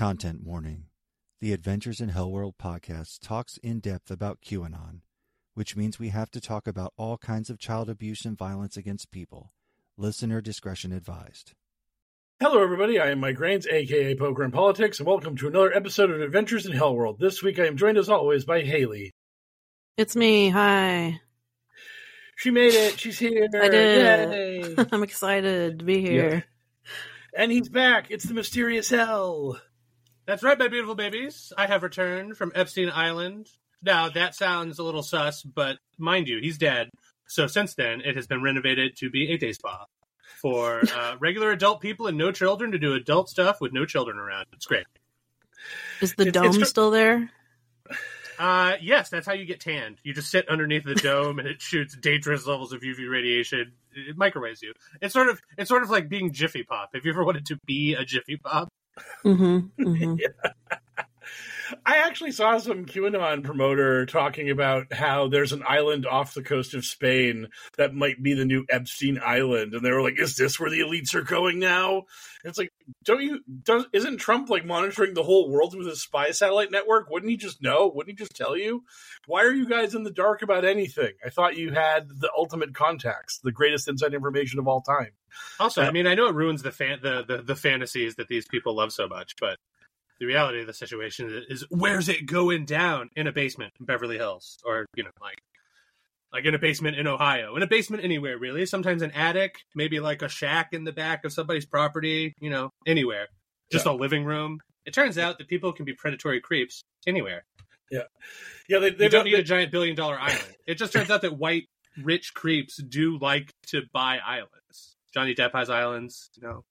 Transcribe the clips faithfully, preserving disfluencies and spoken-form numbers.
Content warning. The Adventures in Hellworld podcast talks in depth about QAnon, which means we have to talk about all kinds of child abuse and violence against people. Listener discretion advised. Hello, everybody. I am Mike Rains, a k a. Poker and Politics, and welcome to another episode of Adventures in Hellworld. This week I am joined, as always, by Haley. It's me. Hi. She made it. She's here. I did. Yay. I'm excited to be here. Yeah. And he's back. It's the mysterious Hell. That's right, my beautiful babies. I have returned from Epstein Island. Now, that sounds a little sus, but mind you, he's dead. So since then, it has been renovated to be a day spa for uh, regular adult people and no children to do adult stuff with no children around. It's great. Is the it's, dome it's... still there? Uh, yes, that's how you get tanned. You just sit underneath the dome and it shoots dangerous levels of U V radiation. It microwaves you. It's sort of it's sort of like being Jiffy Pop. Have you ever wanted to be a Jiffy Pop? Mm-hmm. Mm-hmm. Yeah. I actually saw some QAnon promoter talking about how there's an island off the coast of Spain that might be the new Epstein Island, and they were like, "Is this where the elites are going now?" And it's like, don't you? Don't, isn't Trump like monitoring the whole world with his spy satellite network? Wouldn't he just know? Wouldn't he just tell you? Why are you guys in the dark about anything? I thought you had the ultimate contacts, the greatest inside information of all time. Also, uh, I mean, I know it ruins the, fan- the the the fantasies that these people love so much, but. The reality of the situation is, where's it going down? In a basement in Beverly Hills, or you know, like, like in a basement in Ohio, in a basement anywhere, really. Sometimes an attic, maybe like a shack in the back of somebody's property, you know, anywhere. Just yeah. A living room. It turns out that people can be predatory creeps anywhere. Yeah, yeah. They, they you don't need they... a giant billion dollar island. It just turns out that white rich creeps do like to buy islands. Johnny Depp has islands, you know.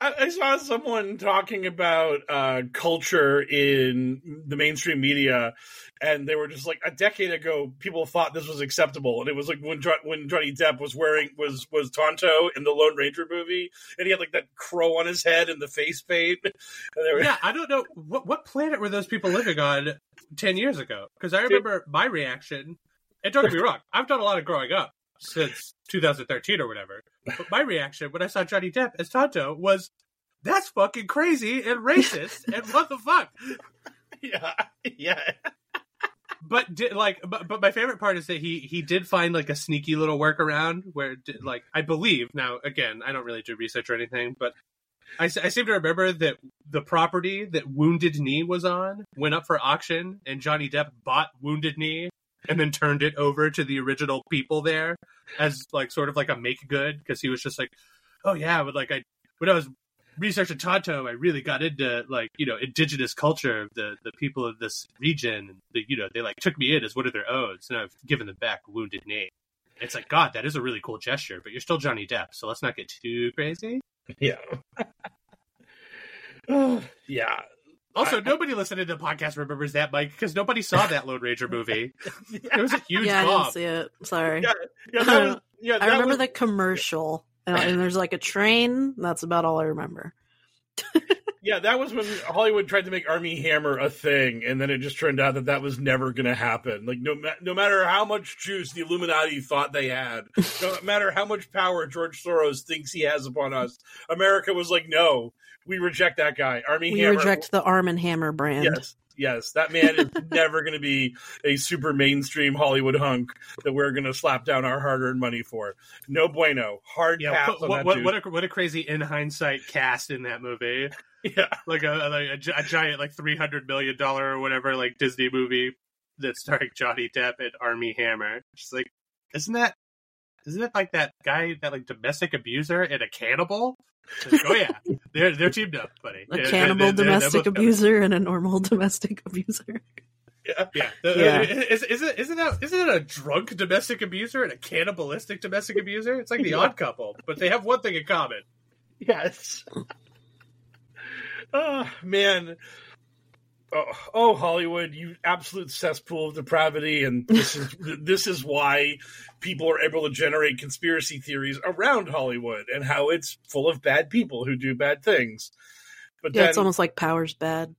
I saw someone talking about uh, culture in the mainstream media, and they were just like, a decade ago, people thought this was acceptable, and it was like when when Johnny Depp was wearing was was Tonto in the Lone Ranger movie, and he had like that crow on his head and the face paint. And they were... Yeah, I don't know what what planet were those people living on ten years ago? Because I remember my reaction. And don't get me wrong, I've done a lot of growing up since two thousand thirteen or whatever. But my reaction when I saw Johnny Depp as Tonto was, that's fucking crazy and racist and what the fuck? Yeah, yeah. But did, like, but, but my favorite part is that he he did find like a sneaky little workaround where, like, I believe now again, I don't really do research or anything, but I, I seem to remember that the property that Wounded Knee was on went up for auction, and Johnny Depp bought Wounded Knee. And then turned it over to the original people there as like sort of like a make good, because he was just like, oh yeah, but like I when I was researching Tonto, I really got into like, you know, indigenous culture, the the people of this region, and the, you know, they like took me in as one of their own, so I've given them back Wounded Knee. It's like, God, that is a really cool gesture, but you're still Johnny Depp, so let's not get too crazy. Yeah. Oh, yeah. Also, I, nobody listening to the podcast remembers that, Mike, because nobody saw that Lone Ranger movie. It was a huge yeah, bomb. I didn't see it. Sorry. Yeah, yeah, that was, yeah, that I remember was... the commercial, and, and there's like a train. That's about all I remember. Yeah, that was when Hollywood tried to make Armie Hammer a thing, and then it just turned out that that was never going to happen. Like, no, ma- no matter how much juice the Illuminati thought they had, no matter how much power George Soros thinks he has upon us, America was like, no. We reject that guy, Armie we Hammer. We reject the Arm and Hammer brand. Yes, yes. That man is never going to be a super mainstream Hollywood hunk that we're going to slap down our hard-earned money for. No bueno. Hard yeah, pass what, on that what, dude. What a, what a crazy in hindsight cast in that movie. Yeah. Like a, like a, a giant like three hundred million dollars or whatever like Disney movie that's starring Johnny Depp and Armie Hammer. Just like, isn't that, isn't it like that guy, that like domestic abuser and a cannibal? Like, oh yeah, they're they're teamed up, buddy. A cannibal they're, they're, domestic they're abuser and a normal domestic abuser. Yeah, yeah. yeah. Is, is it, isn't that isn't it a drunk domestic abuser and a cannibalistic domestic abuser? It's like the yeah. Odd Couple, but they have one thing in common. Yes. Oh man. Oh, oh, Hollywood, you absolute cesspool of depravity. And this is this is why people are able to generate conspiracy theories around Hollywood and how it's full of bad people who do bad things. But yeah, then, it's almost like power's bad.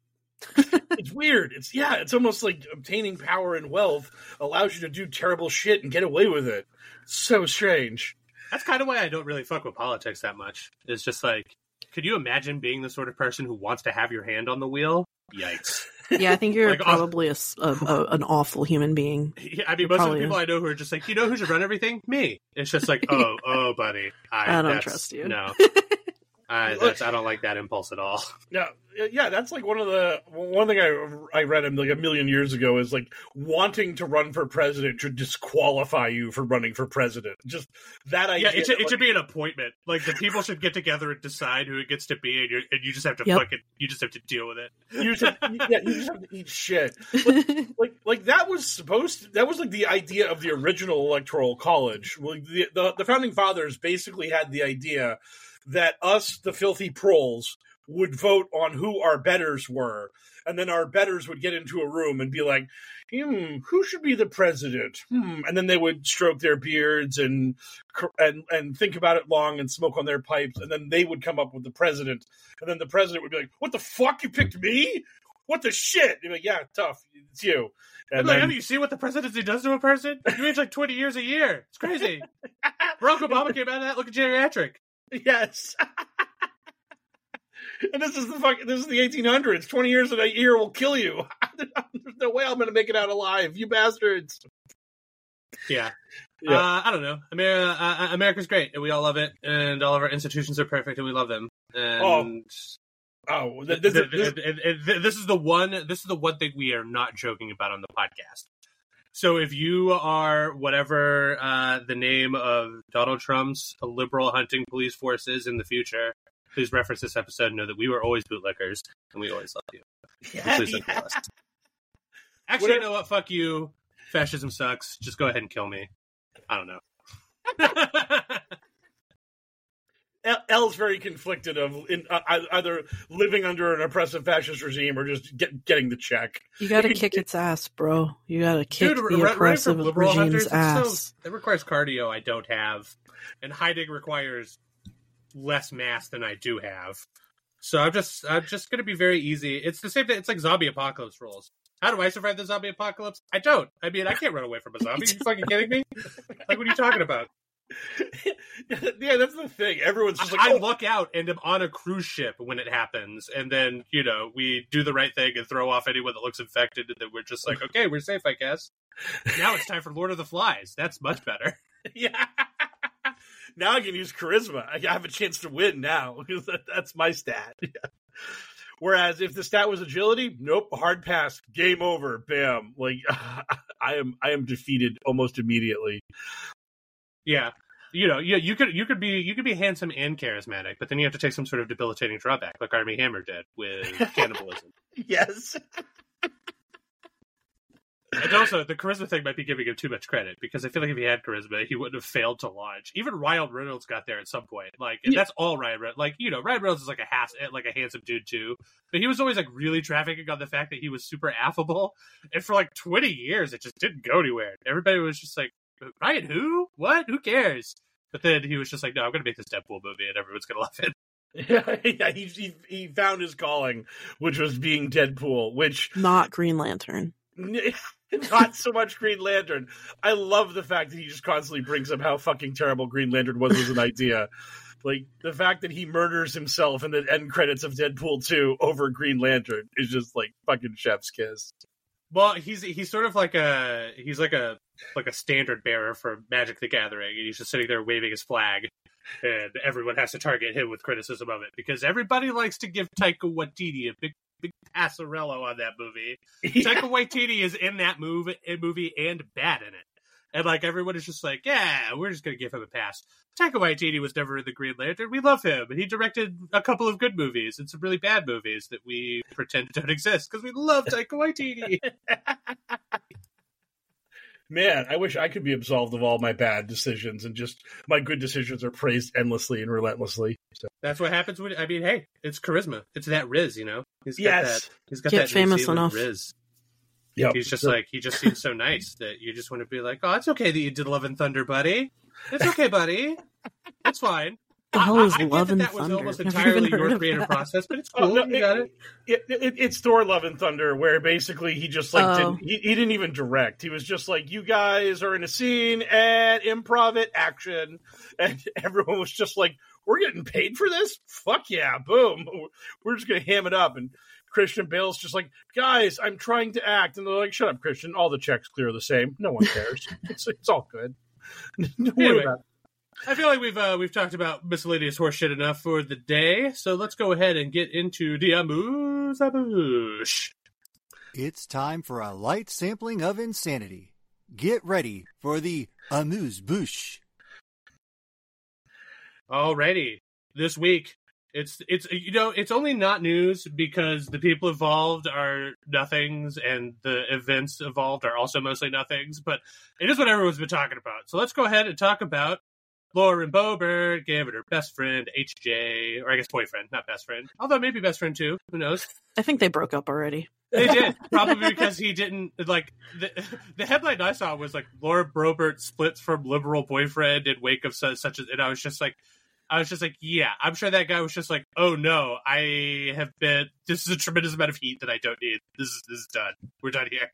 It's weird. It's yeah, it's almost like obtaining power and wealth allows you to do terrible shit and get away with it. So strange. That's kind of why I don't really fuck with politics that much. It's just like, Could you imagine being the sort of person who wants to have your hand on the wheel? Yikes. Yeah, I think you're like, probably a, a, a, an awful human being. Yeah, I mean, you're most of the people is. I know who are just like, you know who should run everything? Me. It's just like, oh, oh, buddy. I, I don't trust you. No. I, that's, I don't like that impulse at all. Yeah, yeah, that's like one of the one thing I I read like a million years ago is like wanting to run for president should disqualify you for running for president. Just that idea. Yeah, it should, like, it should be an appointment. Like the people should get together and decide who it gets to be, and, you're, and you just have to yep. fucking you just have to deal with it. You just have, yeah, you just have to eat shit. Like, like like that was supposed to, that was like the idea of the original Electoral College. Like the the, the founding fathers basically had the idea that us, the filthy proles, would vote on who our betters were. And then our betters would get into a room and be like, hmm, who should be the president? Hmm. And then they would stroke their beards and, and and think about it long and smoke on their pipes. And then they would come up with the president. And then the president would be like, what the fuck? You picked me? What the shit? You're like, yeah, tough. It's you. And like, then, you see what the presidency does to a person? You age like twenty years a year. It's crazy. Barack Obama came out of that looking geriatric. Yes. And this is the fuck, this is the eighteen hundreds. twenty years in a year will kill you. There's no way I'm going to make it out alive, you bastards. Yeah. yeah. Uh, I don't know. America, uh, America's great, and we all love it, and all of our institutions are perfect, and we love them. And oh. oh this, this, this, this, this is the one this is the one thing we are not joking about on the podcast. So if you are whatever uh, the name of Donald Trump's liberal hunting police force is in the future, please reference this episode and know that we were always bootlickers and we always love you. Yeah, please yeah. don't kill us. Actually, you know what? Fuck you. Fascism sucks. Just go ahead and kill me. I don't know. Elle's very conflicted of in, uh, either living under an oppressive fascist regime or just get, getting the check. You got to kick its ass, bro. You got to kick Dude, the right, oppressive right regime's hunters, ass. It requires cardio I don't have, and hiding requires less mass than I do have. So I'm just I'm just going to be very easy. It's the same thing. It's like zombie apocalypse rules. How do I survive the zombie apocalypse? I don't. I mean, I can't run away from a zombie. Are you fucking kidding me? Like, what are you talking about? Yeah, that's the thing. Everyone's just like, I, I oh. luck out and am on a cruise ship when it happens, and then, you know, we do the right thing and throw off anyone that looks infected, and then we're just like, okay, we're safe, I guess. Now it's time for Lord of the Flies. That's much better. Yeah. Now I can use charisma. I have a chance to win now. That's my stat. Yeah. Whereas if the stat was agility, nope, hard pass, game over, bam. Like, I am, I am defeated almost immediately. Yeah, you know, yeah, you could, you could be, you could be handsome and charismatic, but then you have to take some sort of debilitating drawback, like Armie Hammer did with cannibalism. Yes. And also, the charisma thing might be giving him too much credit, because I feel like if he had charisma, he wouldn't have failed to launch. Even Ryan Reynolds got there at some point, like, and yeah. that's all Ryan Reynolds. Like, you know, Ryan Reynolds is like a has- like a handsome dude too, but he was always like really trafficking on the fact that he was super affable, and for like twenty years, it just didn't go anywhere. Everybody was just like, Ryan, who? What? Who cares? But then he was just like, no, I'm going to make this Deadpool movie and everyone's going to love it. Yeah, yeah he, he he found his calling, which was being Deadpool, which... Not Green Lantern. Not so much Green Lantern. I love the fact that he just constantly brings up how fucking terrible Green Lantern was as an idea. Like, the fact that he murders himself in the end credits of Deadpool two over Green Lantern is just like fucking chef's kiss. Well, he's he's sort of like a he's like a like a standard bearer for Magic the Gathering, and he's just sitting there waving his flag, and everyone has to target him with criticism of it because everybody likes to give Taika Waititi a big big passarello on that movie. Yeah. Taika Waititi is in that movie, movie and bad in it, and like everyone is just like, yeah, we're just gonna give him a pass. Taika Waititi was never in the Green Lantern. We love him, and he directed a couple of good movies and some really bad movies that we pretend don't exist because we love Taika Waititi. Man, I wish I could be absolved of all my bad decisions, and just my good decisions are praised endlessly and relentlessly. So. That's what happens when I mean, hey, it's charisma. It's that Riz, you know. He's yes. got that. He's got Get that famous enough. Riz. Yep. He's just so, like he just seems so nice that you just want to be like, oh, it's okay that you did Love and Thunder, buddy. It's okay, buddy. It's fine. The hell is I, I Love and that Thunder? That was almost I've entirely your creative process, but it's cool. Oh, no, you it, got it. It, it. It's Thor Love and Thunder, where basically he just like oh. didn't, he, he didn't even direct. He was just like, you guys are in a scene and improv it, action, and everyone was just like, we're getting paid for this? Fuck yeah, boom. We're just going to ham it up. And Christian Bale's just like, guys, I'm trying to act. And they're like, shut up, Christian. All the checks clear the same. No one cares. it's, it's all good. Don't worry anyway, about it. I feel like we've uh, we've talked about miscellaneous horseshit enough for the day, so let's go ahead and get into the amuse-bouche. It's time for a light sampling of insanity. Get ready for the amuse-bouche. Alrighty, this week it's it's you know it's only not news because the people involved are nothings and the events involved are also mostly nothings, but it is what everyone's been talking about. So let's go ahead and talk about Lauren Boebert gave it her best friend, H J, or I guess boyfriend, not best friend. Although maybe best friend, too. Who knows? I think they broke up already. They did. Probably because he didn't, like, the, the headline I saw was, like, Lauren Boebert splits from liberal boyfriend in wake of such, such a, and I was just like, I was just like, yeah, I'm sure that guy was just like, oh, no, I have been, this is a tremendous amount of heat that I don't need. This is, this is done. We're done here.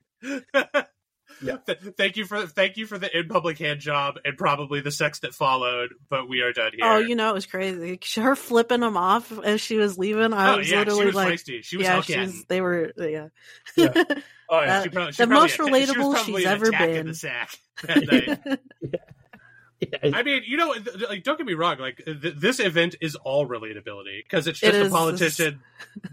Yeah. Thank you for thank you for the in public hand job and probably the sex that followed, but we are done here. Oh, you know it was crazy. Her flipping him off as she was leaving. I oh, was yeah, literally she was like, feisty. She was yeah, she was, they were yeah. yeah. Oh, yeah. Uh, she probably, she the most atta- relatable she she's ever been. In the sack that night. yeah. Yeah. I mean, you know, like don't get me wrong. Like th- this event is all relatability because it's just it a is, politician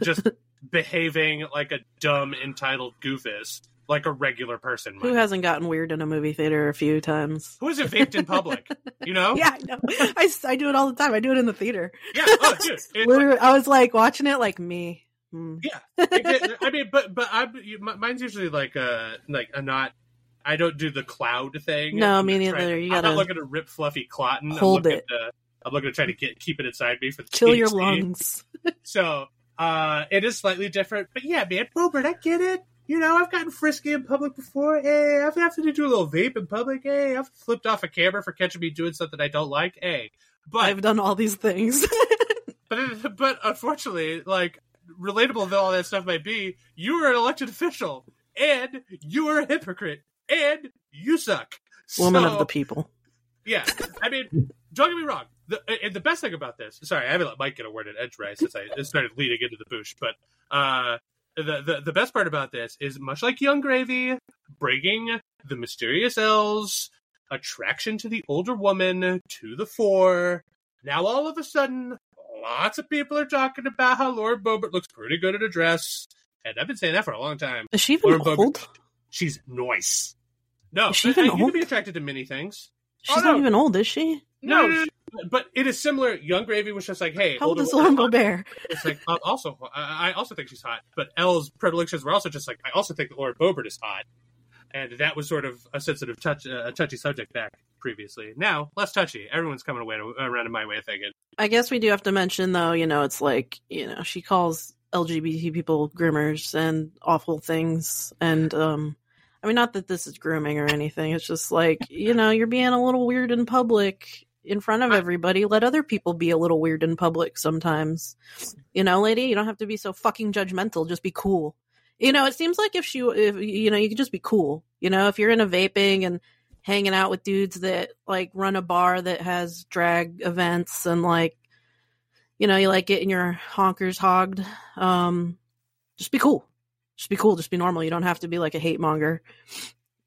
just behaving like a dumb entitled goofus. Like a regular person. Might. Who hasn't gotten weird in a movie theater a few times? Who hasn't vaped in public? You know? Yeah, I know. I, I do it all the time. I do it in the theater. Yeah. Oh, dude. Literally, like, I was like watching it like me. Mm. Yeah. It, I mean, but but I, mine's usually like a, like a not, I don't do the cloud thing. No, I'm me neither. Trying, you gotta I'm not looking to rip fluffy cotton. Hold I'm it. To, I'm looking to try to get, keep it inside me. For the Kill P H D. Your lungs. So uh, it is slightly different. But yeah, man, Boebert, I get it. You know, I've gotten frisky in public before. Hey, I've had to do a little vape in public. Hey, I've flipped off a camera for catching me doing something I don't like. Hey, but I've done all these things. but but unfortunately, like relatable though all that stuff might be, you are an elected official and you are a hypocrite and you suck. Woman so, of the people. Yeah, I mean, don't get me wrong. The, and the best thing about this, sorry, I haven't let Mike get a word in edgewise since I started leading into the bush, but. uh The, the the best part about this is, much like Yung Gravy, bringing the mysterious L's attraction to the older woman to the fore. Now all of a sudden, lots of people are talking about how Lauren Boebert looks pretty good in a dress. And I've been saying that for a long time. Is she even Lauren old? Boebert, she's nice. No, is she even I, old? You can be attracted to many things. She's oh, no. not even old, is she? No, no, no, no, but it is similar. Yung Gravy was just like, "Hey, how old is Lauren Boebert?" It's like um, also, I, I also think she's hot. But Elle's predilections were also just like, I also think that Lauren Boebert is hot, and that was sort of a sensitive touch, uh, a touchy subject back previously. Now less touchy. Everyone's coming away to, around in my way of thinking. I guess we do have to mention though, you know, it's like you know, she calls L G B T people groomers and awful things, and um. I mean, not that this is grooming or anything. It's just like, you know, you're being a little weird in public in front of everybody. Let other people be a little weird in public sometimes. You know, lady, you don't have to be so fucking judgmental. Just be cool. You know, it seems like if she, if, you know, you could just be cool. You know, if you're into vaping and hanging out with dudes that like run a bar that has drag events and like, you know, you like getting your honkers hogged. Um, just be cool. Just be cool. Just be normal. You don't have to be like a hate monger.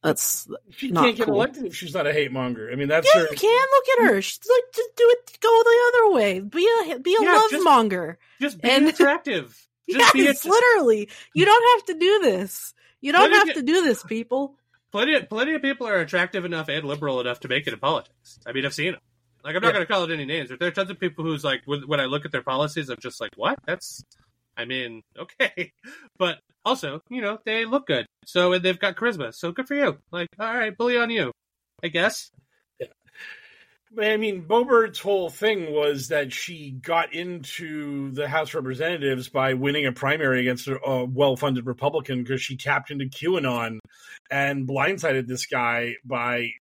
That's she not can't get cool. elected if she's not a hate monger. I mean, that's yeah. Her. You can look at her. She's like, just do it. Go the other way. Be a be a yeah, love just, monger. Just be and, attractive. Just yes, be attractive. Literally. You don't have to do this. You don't plenty have to do this, people. Plenty of, plenty of people are attractive enough and liberal enough to make it in politics. I mean, I've seen them. Like, I'm not yeah. going to call it any names. But there are tons of people who's like, when I look at their policies, I'm just like, what? That's. I mean, okay, but also, you know, they look good. So, and they've got charisma. So good for you. Like, all right, bully on you, I guess. Yeah. I mean, Boebert's whole thing was that she got into the House of Representatives by winning a primary against a, a well-funded Republican because she tapped into QAnon and blindsided this guy by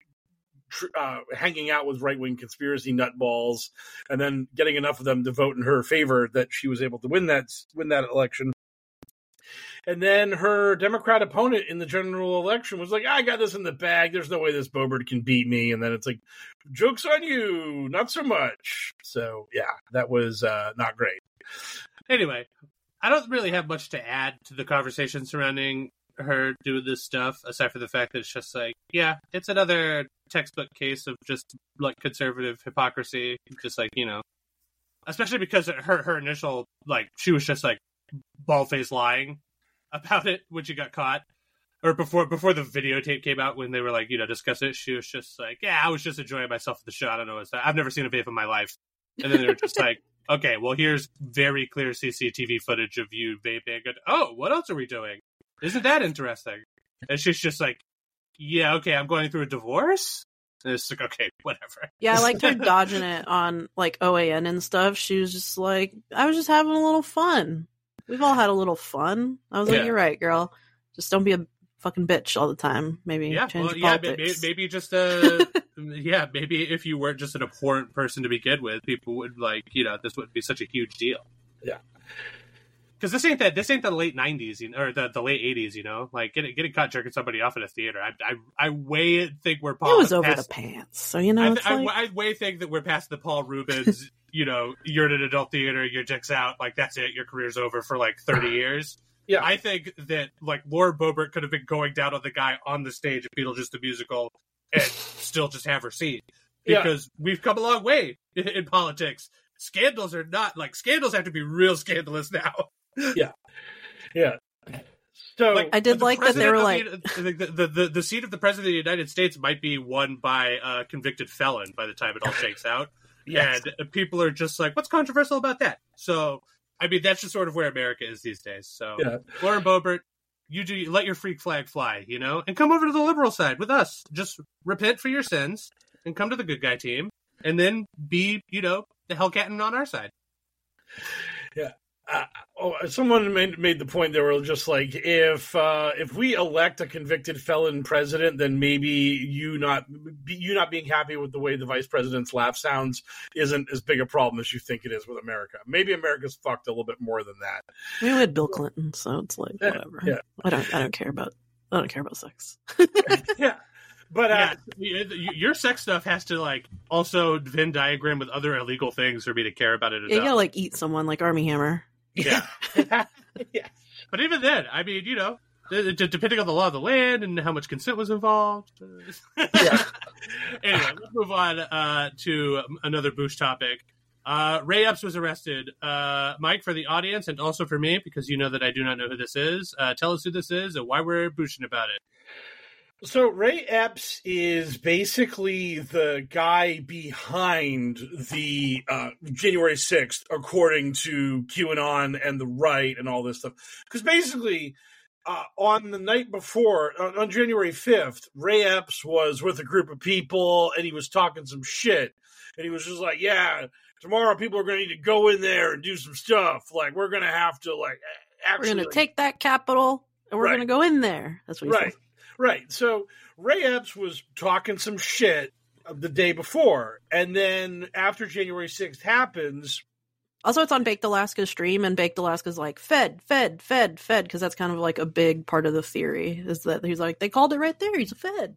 tr- uh, hanging out with right-wing conspiracy nutballs and then getting enough of them to vote in her favor that she was able to win that win that election. And then her Democrat opponent in the general election was like, I got this in the bag. There's no way this Boebert can beat me. And then it's like, joke's on you. Not so much. So, yeah, that was uh, not great. Anyway, I don't really have much to add to the conversation surrounding her doing this stuff, aside from the fact that it's just like, yeah, it's another textbook case of just like conservative hypocrisy. Just like, you know, especially because her, her initial, like, she was just like bald-faced lying about it when she got caught, or before before the videotape came out, when they were like, you know, discuss it, she was just like, yeah, I was just enjoying myself at the show. I don't know what's that. I've never seen a vape in my life. And then they were just like, okay, well, here's very clear C C T V footage of you vaping. And, oh, what else are we doing? Isn't that interesting? And she's just like, yeah, okay, I'm going through a divorce? And it's like, okay, whatever. Yeah, I liked her dodging it on, like, O A N and stuff. She was just like, I was just having a little fun. We've all had a little fun. I was yeah. like, you're right, girl. Just don't be a fucking bitch all the time. Maybe yeah, change well, your yeah, politics. Maybe, maybe just, uh, yeah, maybe if you weren't just an abhorrent person to begin with, people would, like, you know, this wouldn't be such a huge deal. Yeah. Because this ain't that. This ain't the late nineties, you know, or the, the late eighties. You know, like getting getting caught jerking somebody off in a theater. I I, I way think we're past. It was over past, the pants. So you know, I, it's I, like... I, I way think that we're past the Paul Rubens. You know, you're in an adult theater. Your dick's out. Like that's it. Your career's over for like thirty years. Yeah, I think that like Lauren Boebert could have been going down on the guy on the stage of Beetlejuice the musical and still just have her seat, because yeah. we've come a long way in, in politics. Scandals are not like scandals have to be real scandalous now. Yeah, yeah. So like, I did like that they were like the, the, the, the seat of the president of the United States might be won by a convicted felon by the time it all shakes out. Yes. And people are just like, what's controversial about that? So I mean, that's just sort of where America is these days. So yeah. Lauren Boebert, you do you let your freak flag fly, you know, and come over to the liberal side with us. Just repent for your sins and come to the good guy team, and then be, you know, the Hellcatting on our side. Yeah. Uh, oh, someone made, made the point they were just like, if uh, if we elect a convicted felon president, then maybe you not you not being happy with the way the vice president's laugh sounds isn't as big a problem as you think it is with America. Maybe America's fucked a little bit more than that. We had Bill Clinton, so it's like whatever. Yeah. I don't I don't care about I don't care about sex. yeah. But uh, yeah, your sex stuff has to like also Venn diagram with other illegal things for me to care about it. Yeah, you gotta like eat someone like Armie Hammer. Yeah. yeah. But even then, I mean, you know, d- d- depending on the law of the land and how much consent was involved. Uh... yeah. Anyway, let's move on uh, to another Bush topic. Uh, Ray Epps was arrested. Uh, Mike, for the audience and also for me, because you know that I do not know who this is. Uh, tell us who this is and why we're bushing about it. So Ray Epps is basically the guy behind the uh, January sixth, according to QAnon and the right and all this stuff. Because basically, uh, on the night before, on, on January fifth, Ray Epps was with a group of people, and he was talking some shit. And he was just like, yeah, tomorrow people are going to need to go in there and do some stuff. Like, we're going to have to, like, actually. We're going to take that capital, and we're right. going to go in there. That's what he right. said. Right. So Ray Epps was talking some shit the day before. And then after January sixth happens. Also, it's on Baked Alaska's stream, and Baked Alaska's like, Fed, Fed, Fed, Fed. Because that's kind of like a big part of the theory, is that he's like, they called it right there. He's a Fed.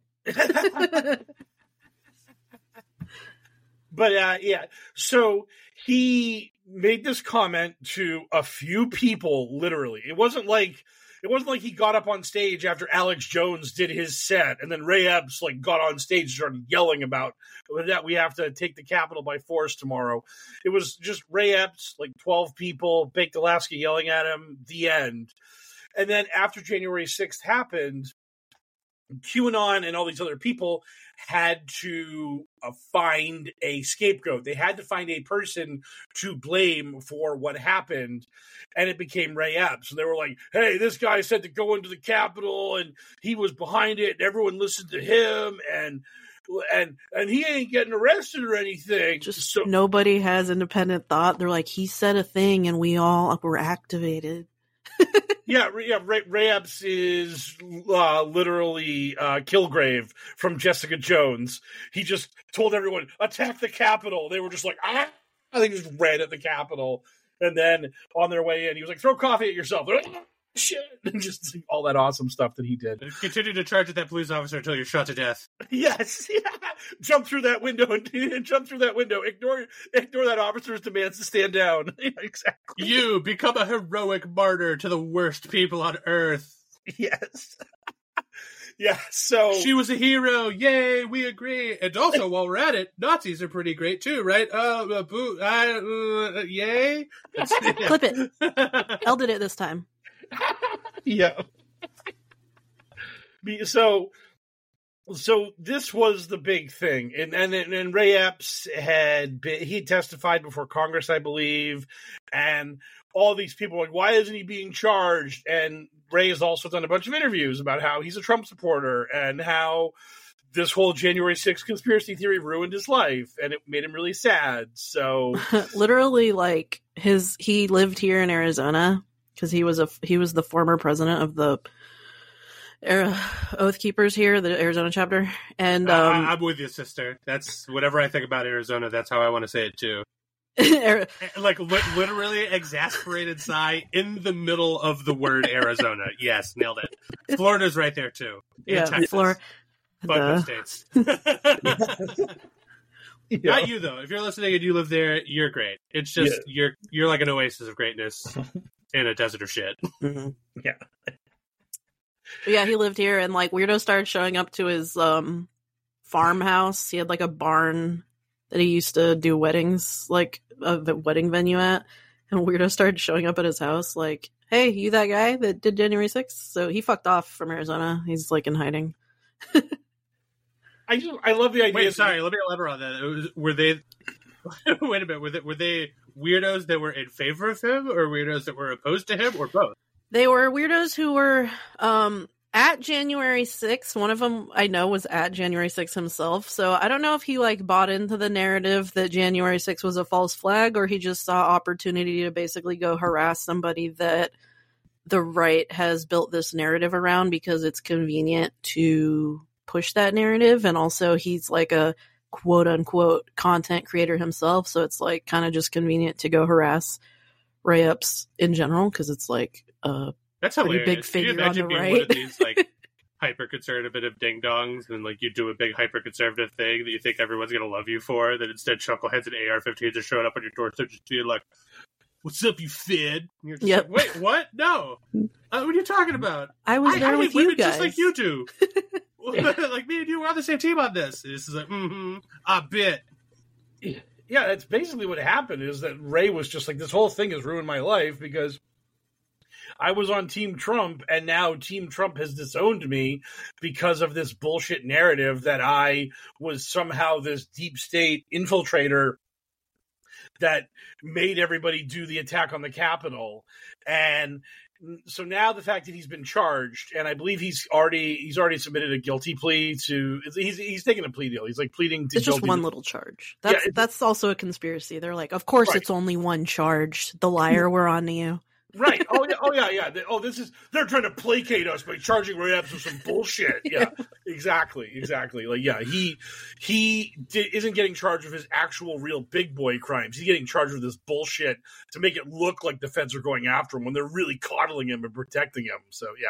but uh, yeah, so he made this comment to a few people, literally. It wasn't like. It wasn't like he got up on stage after Alex Jones did his set, and then Ray Epps like got on stage and started yelling about that we have to take the Capitol by force tomorrow. It was just Ray Epps, like twelve people, Baked Alaska yelling at him, the end. And then after January sixth happened, QAnon and all these other people had to uh, find a scapegoat. They had to find a person to blame for what happened, and it became Ray Epps. And they were like, hey, this guy said to go into the Capitol, and he was behind it, and everyone listened to him, and and and he ain't getting arrested or anything. Just so- nobody has independent thought. They're like, he said a thing, and we all were activated. yeah, yeah. Ray, Ray Epps is uh, literally uh, Kilgrave from Jessica Jones. He just told everyone, attack the Capitol. They were just like, ah! They just ran at the Capitol. And then on their way in, he was like, throw coffee at yourself. They're like, shit, and just like, all that awesome stuff that he did. Continue to charge at that police officer until you're shot to death. Yes, yeah. Jump through that window and jump through that window. Ignore, ignore that officer's demands to stand down. Yeah, exactly. You become a heroic martyr to the worst people on earth. Yes. Yeah, so... She was a hero. Yay, we agree. And also, while we're at it, Nazis are pretty great, too, right? Oh, uh, boo, I, uh, yay? Yeah. Clip it. Elle did it this time. Yeah. So, so this was the big thing. And, and, and Ray Epps had been... He testified before Congress, I believe, and... all these people are like, why isn't he being charged? And Ray has also done a bunch of interviews about how he's a Trump supporter and how this whole January sixth conspiracy theory ruined his life and it made him really sad. So literally, like his he lived here in Arizona because he was a he was the former president of the Era, Oath Keepers here, the Arizona chapter. And um, I, I'm with you, sister. That's whatever I think about Arizona. That's how I want to say it too. Like li- literally exasperated sigh in the middle of the word Arizona. Yes, nailed it. Florida's right there too. In yeah, Texas. Flor- Fuck states. Yeah. Not you though. If you're listening and you live there, you're great. It's just yeah. you're you're like an oasis of greatness in a desert of shit. Mm-hmm. Yeah. Yeah, he lived here and like weirdos started showing up to his um farmhouse. He had like a barn that he used to do weddings, like a wedding venue at, and weirdos started showing up at his house like, hey, you that guy that did January sixth? So he fucked off from Arizona. He's like in hiding. I just, I love the idea. Wait, sorry, let me elaborate on that. It was, were they, wait a minute, were they, were they weirdos that were in favor of him or weirdos that were opposed to him or both? They were weirdos who were um, at January sixth. One of them I know was at January sixth himself, so I don't know if he like bought into the narrative that January sixth was a false flag or he just saw opportunity to basically go harass somebody that the right has built this narrative around because it's convenient to push that narrative. And also he's like a quote unquote content creator himself, so it's like kind of just convenient to go harass Ray Epps in general because it's like uh That's hilarious. Big figure Can you imagine on the being right? one of these like hyper-conservative bit of ding-dongs and like you do a big hyper-conservative thing that you think everyone's going to love you for, that instead chuckleheads and A R fifteens are showing up on your doorstep just being like, what's up, you fed? And you're just yep. like, wait, what? No. Uh, what are you talking about? I was I, there I with you guys. Just like you do. Like me and you were on the same team on this. And this is like, mm-hmm, I bet. Yeah, that's basically what happened is that Ray was just like, this whole thing has ruined my life because I was on Team Trump, and now Team Trump has disowned me because of this bullshit narrative that I was somehow this deep state infiltrator that made everybody do the attack on the Capitol. And so now the fact that he's been charged, and I believe he's already he's already submitted a guilty plea to he's he's taking a plea deal. He's like pleading to It's guilty. Just one little charge. That's yeah, that's also a conspiracy. They're like, of course right. It's only one charge. The liar, we're on to you. Right. Oh yeah. Oh yeah. Yeah. Oh, this is. They're trying to placate us by charging Ray Epps with some bullshit. Yeah. Exactly. Exactly. Like yeah. He he di- isn't getting charged with his actual real big boy crimes. He's getting charged with this bullshit to make it look like the feds are going after him when they're really coddling him and protecting him. So yeah.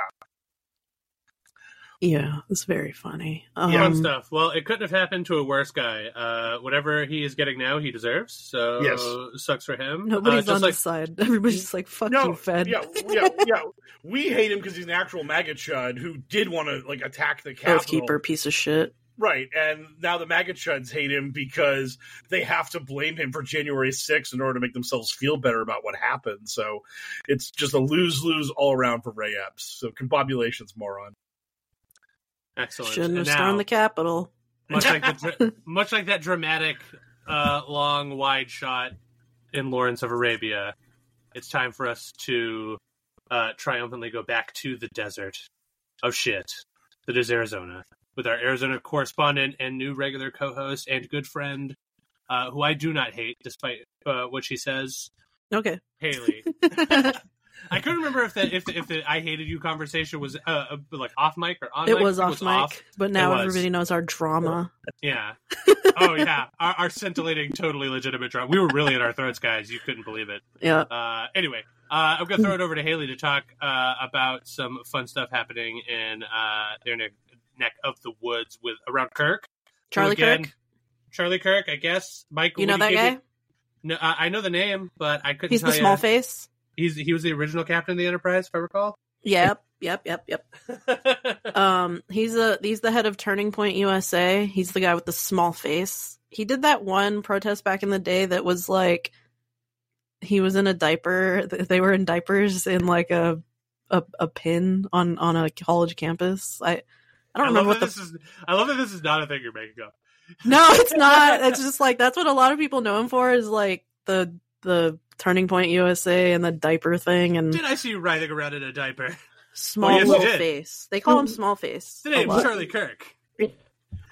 Yeah, it's very funny. Um, yeah, fun stuff. Well, it couldn't have happened to a worse guy. Uh, whatever he is getting now, he deserves. So, yes. Sucks for him. Nobody's uh, on like, his side. Everybody's just like, fuck no, you, Fed. Yeah, yeah, yeah. We hate him because he's an actual MAGA chud who did want to like attack the Capitol. Oathkeeper piece of shit. Right, and now the MAGA chuds hate him because they have to blame him for January sixth in order to make themselves feel better about what happened. So it's just a lose-lose all around for Ray Epps. So combobulations, moron. Excellent. Shouldn't have stormed the Capitol. Much like, the, much like that dramatic, uh, long, wide shot in Lawrence of Arabia, it's time for us to uh, triumphantly go back to the desert of shit that is Arizona with our Arizona correspondent and new regular co-host and good friend, uh, who I do not hate despite uh, what she says. Okay. Haley. I couldn't remember if the if the, if the I hated you conversation was uh, like off mic or on. It mic. was off it was mic, off. But now everybody knows our drama. Yeah. Oh yeah, our, our scintillating, totally legitimate drama. We were really in our throats, guys. You couldn't believe it. Yeah. Uh, anyway, Uh, I'm going to throw it over to Haley to talk uh, about some fun stuff happening in uh, their neck, neck of the woods with around Kirk. Charlie again, Kirk? Charlie Kirk, I guess. Mike, you know that guy? It? No, I know the name, but I couldn't He's tell you. He's the small face? He's, he was the original captain of the Enterprise, if I recall. Yep, yep, yep, yep. um, he's, a, he's the head of Turning Point U S A. He's the guy with the small face. He did that one protest back in the day that was like... He was in a diaper. They were in diapers in like a a, a pin on, on a college campus. I I don't I remember what the... this is. I love that this is not a thing you're making up. No, it's not. It's just like that's what a lot of people know him for is like the the Turning Point U S A and the diaper thing. And did I see you writhing around in a diaper? Small oh, yes, little face. They call him Small Face. The name is Charlie Kirk.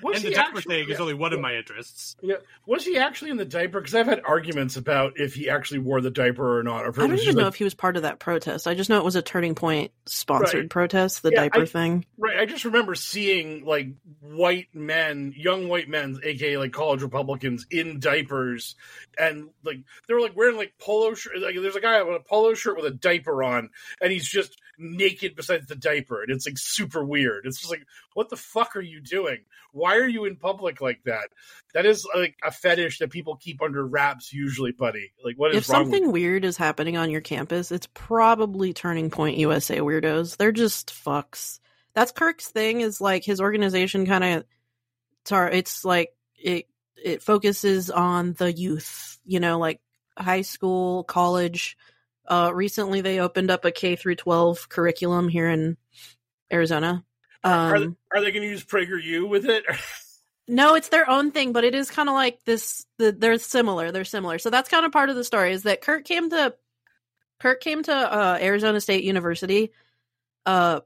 Was and the diaper actually, thing yeah. is only one of my interests. Yeah. Was he actually in the diaper? Because I've had arguments about if he actually wore the diaper or not. Or I don't even know like... if he was part of that protest. I just know it was a Turning Point sponsored right. protest, the yeah, diaper I, thing. Right. I just remember seeing like white men, young white men, aka like college Republicans, in diapers, and like they were like wearing like polo shirt. Like, there's a guy with a polo shirt with a diaper on, and he's just naked besides the diaper, and it's like super weird. It's just like, what the fuck are you doing? Why are you in public like that? That is like a fetish that people keep under wraps usually, buddy. Like, what is if wrong something with weird is happening on your campus? It's probably Turning Point U S A weirdos. They're just fucks. That's Kirk's thing. Is like his organization kind of. It's like it it focuses on the youth. You know, like high school, college. Uh, recently, they opened up a K through twelve curriculum here in Arizona. Um, are they, are they going to use PragerU with it? No, it's their own thing, but it is kind of like this. The, they're similar. They're similar. So that's kind of part of the story is that Kirk came to Kirk came to uh, Arizona State University uh,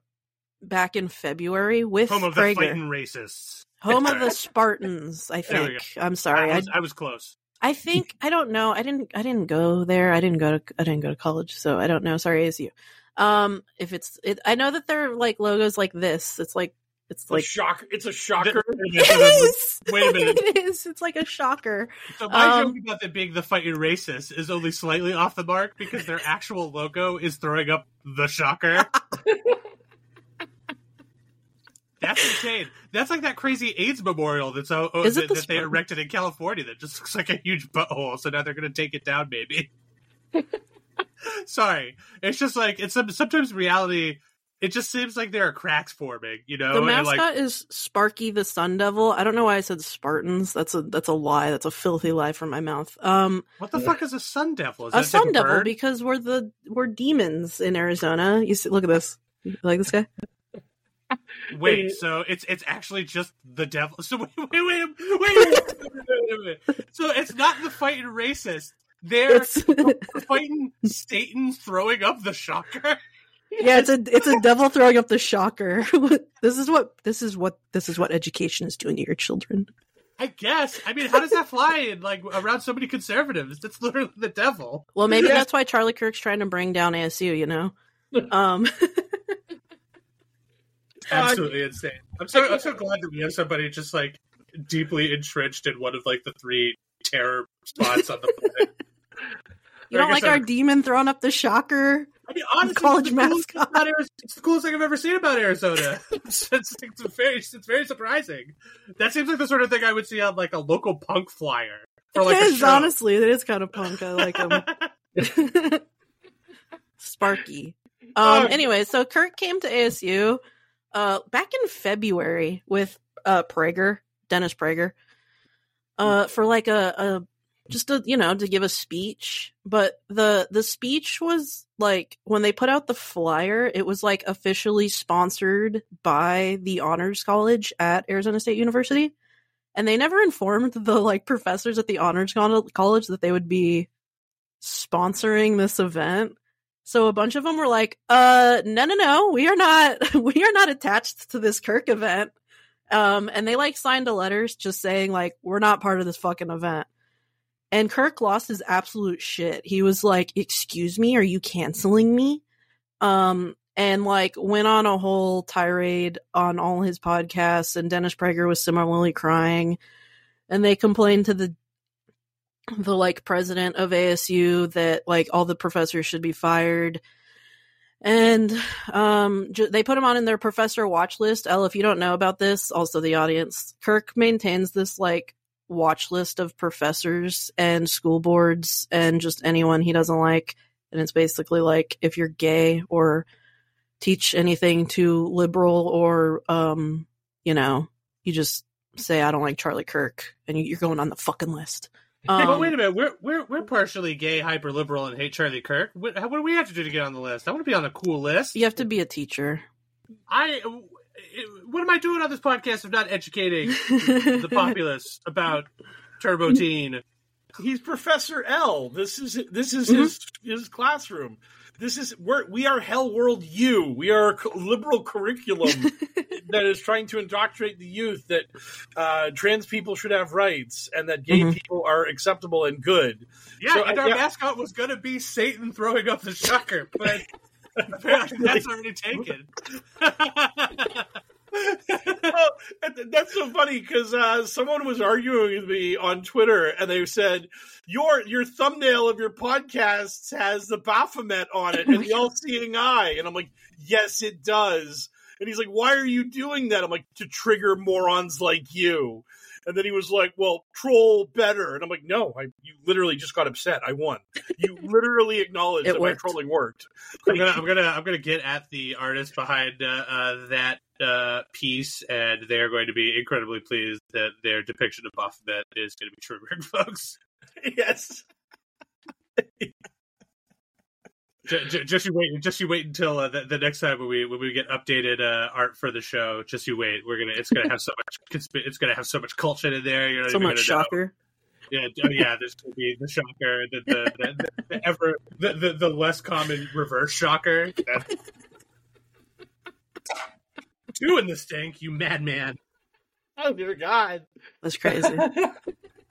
back in February with home of Prager. The fighting racists, home of the Spartans. I think. I'm sorry, I was, I, I was close. I think I don't know. I didn't. I didn't go there. I didn't go to. I didn't go to college, so I don't know. Sorry, A S U. Um, if it's, it, I know that they're like logos like this. It's like, it's like, shock. It's a shocker. It is. Wait a minute. It is. It's like a shocker. So my um, joke about the being the fighting racist is only slightly off the mark because their actual logo is throwing up the shocker. That's insane. That's like that crazy AIDS memorial that's oh, oh, that, the that they erected in California that just looks like a huge butthole. So now they're going to take it down, maybe. Sorry, it's just like it's sometimes reality. It just seems like there are cracks forming, you know. The mascot like, is Sparky the Sun Devil. I don't know why I said Spartans. That's a that's a lie. That's a filthy lie from my mouth. Um, what the yeah. fuck is a Sun Devil? Is a that Sun Devil bird? Because we're the we're demons in Arizona. You see, look at this. You like this guy? Wait, so it's it's actually just the devil. So wait, wait, wait, wait, wait, wait, wait, wait. So it's not the fighting racist. They're fighting Satan throwing up the shocker. Yeah, it's a it's a devil throwing up the shocker. This is what this is what this is what education is doing to your children. I guess. I mean, how does that fly in, like around so many conservatives? That's literally the devil. Well, maybe that's why Charlie Kirk's trying to bring down A S U. You know, um, absolutely insane. I'm so I'm so glad that we have somebody just like deeply entrenched in one of like the three terror spots on the planet. You don't like our demon throwing up the shocker? I mean, honestly, college mascot. It's the coolest thing I've ever seen about Arizona. it's, it's, it's, very, it's very surprising. That seems like the sort of thing I would see on like a local punk flyer. Or, like, it is, a honestly. It is kind of punk. I like him. Sparky. Um, anyway, so Kirk came to A S U uh, back in February with uh, Prager, Dennis Prager, uh, for like a... a just to, you know, to give a speech. But the the speech was like when they put out the flyer, it was like officially sponsored by the Honors College at Arizona State University. And they never informed the like professors at the Honors Con- College that they would be sponsoring this event. So a bunch of them were like, uh, no, no, no, we are not. We are not attached to this Kirk event. Um, and they like signed a letter just saying like, we're not part of this fucking event. And Kirk lost his absolute shit. He was like, excuse me, are you canceling me? Um, and like went on a whole tirade on all his podcasts. And Dennis Prager was similarly crying. And they complained to the the like president of A S U that like all the professors should be fired. And um, ju- they put him on in their professor watch list. Elle, if you don't know about this, also the audience, Kirk maintains this like watch list of professors and school boards and just anyone he doesn't like. And it's basically like if you're gay or teach anything too liberal or, um, you know, you just say, I don't like Charlie Kirk and you're going on the fucking list. Um, hey, but wait a minute, we're we're we're partially gay, hyper liberal, and hate Charlie Kirk. What, what do we have to do to get on the list? I want to be on a cool list. You have to be a teacher. I what am I doing on this podcast if not educating the populace about Turbo Teen? He's Professor L. This is this is mm-hmm. his his classroom. This is we're, we are Hell World U. We are a liberal curriculum that is trying to indoctrinate the youth that uh, trans people should have rights and that gay mm-hmm. people are acceptable and good. Yeah, so, and our yeah. mascot was going to be Satan throwing up the sucker, but apparently that's already taken. Well, that's so funny because uh, someone was arguing with me on Twitter, and they said your your thumbnail of your podcast has the Baphomet on it and the all-seeing eye, and I'm like, yes, it does. And he's like, why are you doing that? I'm like, to trigger morons like you. And then he was like, well, troll better. And I'm like, no, I, you literally just got upset. I won. You literally acknowledged that worked. My trolling worked. I'm going to I'm gonna, I'm gonna get at the artist behind uh, uh, that uh, piece, and they're going to be incredibly pleased that their depiction of Baphomet is going to be triggered, folks. Yes. Just, just you wait. Just you wait until uh, the, the next time when we when we get updated uh, art for the show. Just you wait. We're gonna. It's gonna have so much. It's gonna have so much culture in there. You're not so even much shocker. Know. Yeah. Oh, yeah. There's gonna be the shocker. The the, the, the, the ever the, the the less common reverse shocker. That's... Doing the stink, you madman! Oh dear God, that's crazy.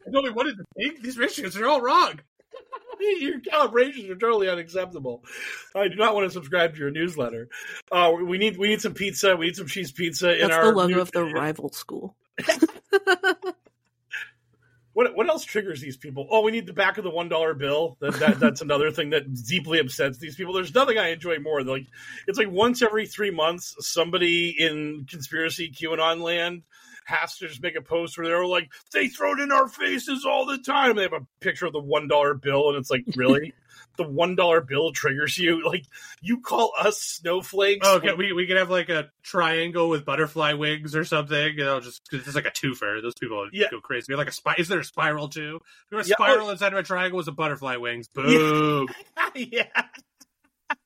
Nobody wanted to think these ratios are all wrong. Your calibrations are totally unacceptable. I do not want to subscribe to your newsletter. Uh, we need we need some pizza. We need some cheese pizza. That's in our the logo new- of the rival school. What what else triggers these people? Oh, we need the back of the one dollar bill. That, that that's another thing that deeply upsets these people. There's nothing I enjoy more. They're like it's like once every three months, somebody in conspiracy QAnon land has to just make a post where they're like, they throw it in our faces all the time. And they have a picture of the one dollar bill, and it's like, really? The one dollar bill triggers you? Like, you call us snowflakes? Oh, okay. Like, we we could have, like, a triangle with butterfly wings or something. You know, just because it's like a twofer. Those people yeah. go crazy. Like a spi- Is there a spiral, too? We have a yeah, spiral oh, inside of a triangle with a butterfly wings. Boom. Yeah. yeah.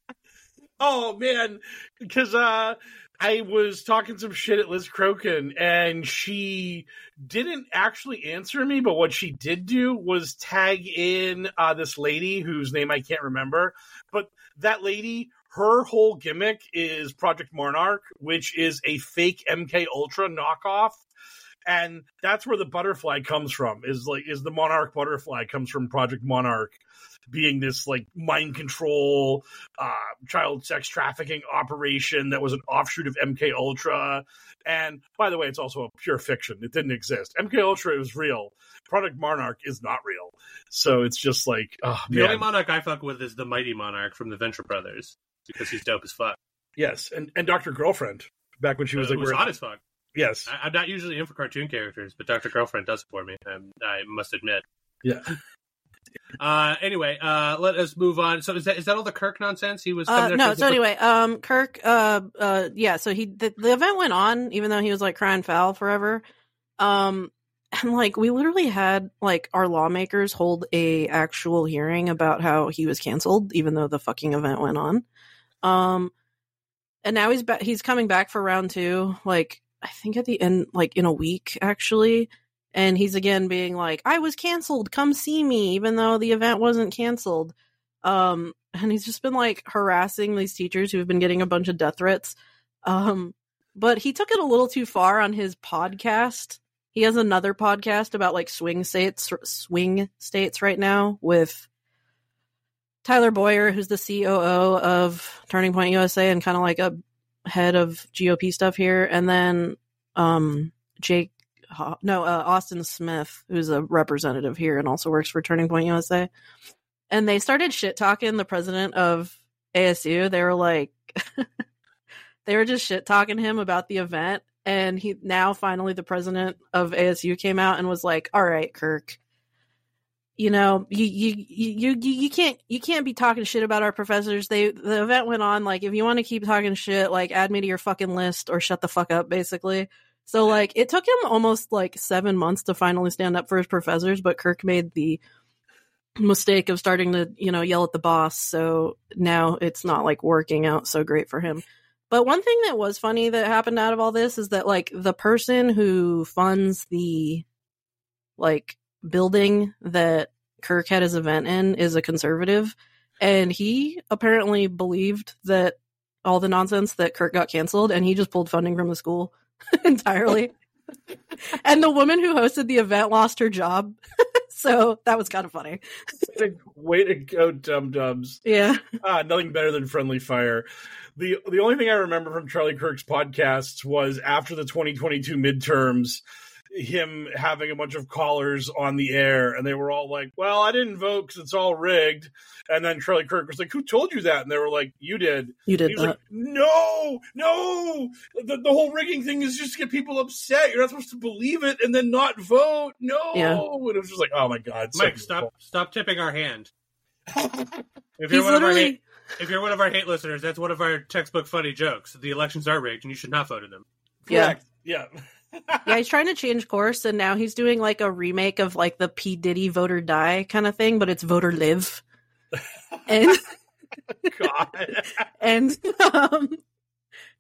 Oh, man. Because, uh... I was talking some shit at Liz Crokin, and she didn't actually answer me, but what she did do was tag in uh, this lady whose name I can't remember. But that lady, her whole gimmick is Project Monarch, which is a fake M K Ultra knockoff. And that's where the butterfly comes from, is like is the Monarch butterfly comes from Project Monarch being this like mind control, uh, child sex trafficking operation that was an offshoot of M K Ultra. And by the way, it's also a pure fiction. It didn't exist. M K Ultra is real. Project Monarch is not real. So it's just like, oh, the man. Only Monarch I fuck with is the Mighty Monarch from the Venture Brothers because he's dope as fuck. Yes. And, and Doctor Girlfriend back when she was uh, like, was hot as fuck. Yes. I, I'm not usually in for cartoon characters, but Doctor Girlfriend does it for me, um, I must admit. Yeah. uh, anyway, uh, let us move on. So is that is that all the Kirk nonsense? He was uh, No, so anyway, um, Kirk, uh, uh, yeah, so he the, the event went on, even though he was, like, crying foul forever. Um, and, like, we literally had, like, our lawmakers hold a actual hearing about how he was canceled, even though the fucking event went on. Um, and now he's ba- he's coming back for round two, like, I think at the end, like in a week, actually. And he's again being like, I was canceled. Come see me, even though the event wasn't canceled. Um, and he's just been like harassing these teachers who've been getting a bunch of death threats. Um, but he took it a little too far on his podcast. He has another podcast about like swing states, swing states right now with Tyler Boyer, who's the C O O of Turning Point U S A and kind of like a head of G O P stuff here, and then um Jake no, uh, Austin Smith, who's a representative here and also works for Turning Point U S A. And they started shit talking the president of A S U. They were like, they were just shit talking him about the event. And he now finally the president of A S U came out and was like, all right, Kirk, you know, you, you, you, you, you can't, you can't be talking shit about our professors. They, the event went on. Like, if you want to keep talking shit, like add me to your fucking list or shut the fuck up, basically. So like, it took him almost like seven months to finally stand up for his professors, but Kirk made the mistake of starting to, you know, yell at the boss. So now it's not like working out so great for him. But one thing that was funny that happened out of all this is that, like, the person who funds the, like, building that Kirk had his event in is a conservative. And he apparently believed that all the nonsense that Kirk got canceled, and he just pulled funding from the school entirely. And the woman who hosted the event lost her job. So that was kind of funny. Way to, way to go, dum-dums. Yeah. Ah, nothing better than friendly fire. The the only thing I remember from Charlie Kirk's podcasts was after the twenty twenty-two midterms, him having a bunch of callers on the air, and they were all like, well, I didn't vote because it's all rigged. And then Charlie Kirk was like, who told you that? And they were like, you did. You did that. Like, no, no. The, the whole rigging thing is just to get people upset. You're not supposed to believe it and then not vote. No. Yeah. And it was just like, oh, my God. Mike, so stop stop tipping our hand. If you're one of our hate, if you're one of our hate listeners, that's one of our textbook funny jokes. The elections are rigged, and you should not vote in them. Correct. Yeah. Yeah. Yeah, he's trying to change course, and now he's doing like a remake of like the P. Diddy Vote or Die kind of thing, but it's Vote or Live. And God. And um,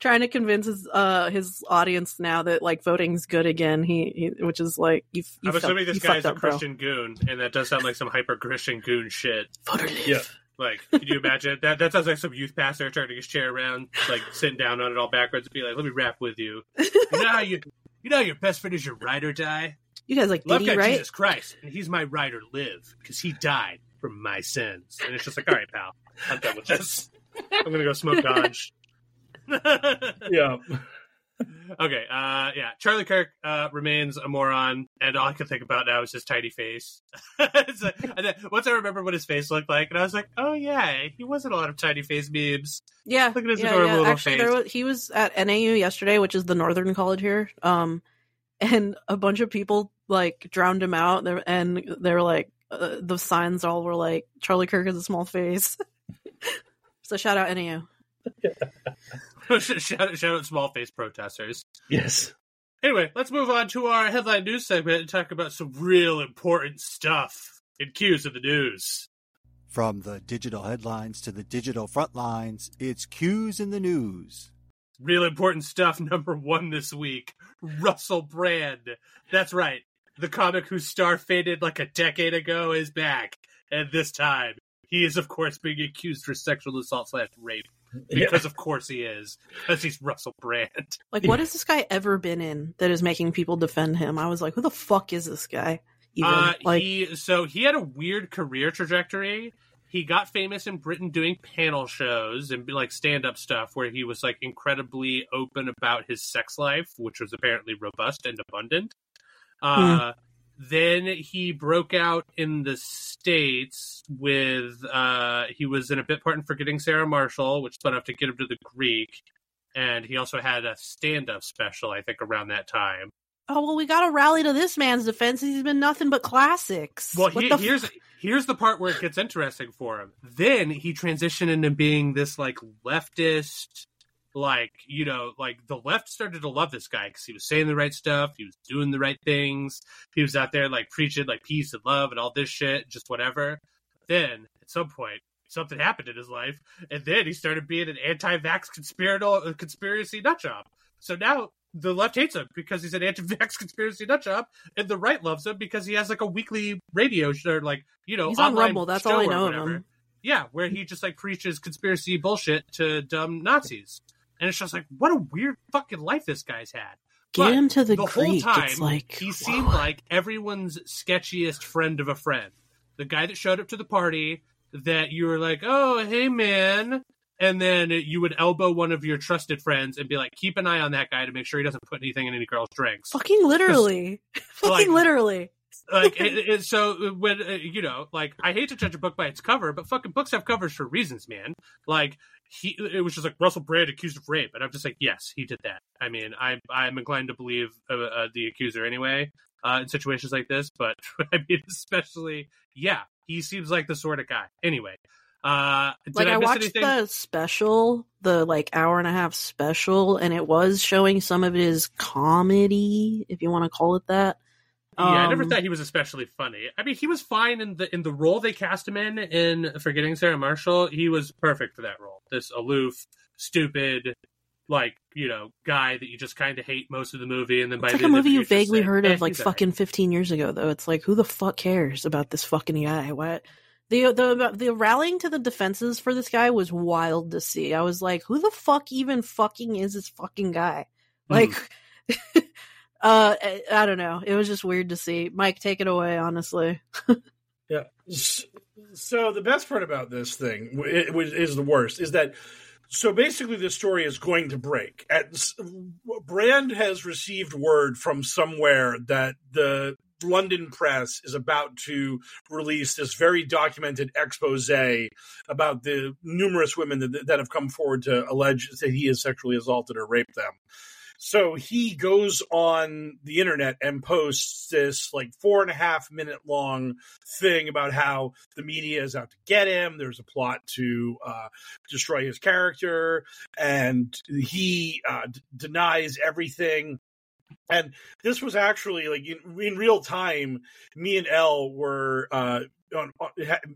trying to convince his uh, his audience now that like voting's good again. He, he which is like you. you I'm felt, assuming this guy's a Christian bro. Goon, and that does sound like some hyper Christian goon shit. Vote or Live. Yeah. Like, can you imagine that? That sounds like some youth pastor turning his chair around, like sitting down on it all backwards, and be like, "Let me rap with you." You know how you. You know your best friend is your ride or die? You guys like Diddy, right? Jesus Christ, and he's my ride or live, because he died for my sins. And it's just like, all right, pal, I'm done with this. I'm going to go smoke Dodge. Yeah. Okay, uh, yeah. Charlie Kirk uh, remains a moron, and all I can think about now is his tiny face. So, and then, once I remember what his face looked like, and I was like, oh yeah, he wasn't a lot of tiny face memes. Yeah, look at his yeah, adorable yeah. little Actually, face. There was, he was at N A U yesterday, which is the Northern College here, um, and a bunch of people like drowned him out, and they were like, uh, the signs all were like, Charlie Kirk has a small face. So shout out N A U. shout, shout out small face protesters. Yes. Anyway, let's move on to our headline news segment and talk about some real important stuff in Q's of the News. From the digital headlines to the digital front lines, it's Q's in the News. Real important stuff number one this week, Russell Brand. That's right. The comic whose star faded like a decade ago is back. And this time, he is, of course, being accused for sexual assault slash rape. Because yeah. Of course he is. Because he's Russell Brand. Like, what has this guy ever been in that is making people defend him? I was like, who the fuck is this guy? Even? Uh, like, he, so he had a weird career trajectory. He got famous in Britain doing panel shows and like stand-up stuff where he was like incredibly open about his sex life, which was apparently robust and abundant. Uh, hmm. Then he broke out in the States with uh he was in a bit part in Forgetting Sarah Marshall, which spun off to Get Him to the Greek, and he also had a stand-up special I think around that time. Oh well, we gotta rally to this man's defense. He's been nothing but classics. Well, he, the here's f- here's the part where it gets interesting for him. Then he transitioned into being this like leftist, like, you know, like the left started to love this guy because he was saying the right stuff, he was doing the right things, he was out there like preaching like peace and love and all this shit, just whatever. Then at some point something happened in his life, and then he started being an anti-vax conspiratorial conspiracy nutjob. So now the left hates him because he's an anti-vax conspiracy nutjob, and the right loves him because he has like a weekly radio or like, you know, he's on Rumble. That's all I know of him. Yeah, where he just like preaches conspiracy bullshit to dumb Nazis. And it's just like, what a weird fucking life this guy's had. Get him to the Greek. The whole time, it's like, he seemed wow. like everyone's sketchiest friend of a friend. The guy that showed up to the party that you were like, oh, hey, man, And then you would elbow one of your trusted friends and be like, keep an eye on that guy to make sure he doesn't put anything in any girl's drinks. Fucking literally. Fucking like, literally. Like, it, it, so when, uh, you know, like, I hate to judge a book by its cover, but fucking books have covers for reasons, man. Like, he, it was just like Russell Brand accused of rape. And I'm just like, yes, he did that. I mean, I, I'm inclined to believe uh, uh, the accuser anyway uh, in situations like this. But I mean, especially, yeah, he seems like the sort of guy. Anyway. Uh, did like I, I miss watched anything? The special, the like hour and a half special, and it was showing some of his comedy, if you want to call it that. Yeah, um, I never thought he was especially funny. I mean, he was fine in the in the role they cast him in in Forgetting Sarah Marshall. He was perfect for that role. This aloof, stupid, like you know, guy that you just kind of hate most of the movie, and then by the end of it, it's like a movie you vaguely heard of like fucking fifteen years ago. Though it's like, who the fuck cares about this fucking guy? What? The, the the rallying to the defenses for this guy was wild to see. I was like, who the fuck even fucking is this fucking guy? Like, mm. uh, I, I don't know. It was just weird to see. Mike, take it away, honestly. Yeah. So the best part about this thing it, it is the worst is that so basically this story is going to break. At, Brand has received word from somewhere that the London press is about to release this very documented expose about the numerous women that, that have come forward to allege that he has sexually assaulted or raped them. So he goes on the internet and posts this like four and a half minute long thing about how the media is out to get him. There's a plot to uh, destroy his character, and he uh, d- denies everything. And this was actually like in, in real time. Me and Elle were uh, on, on,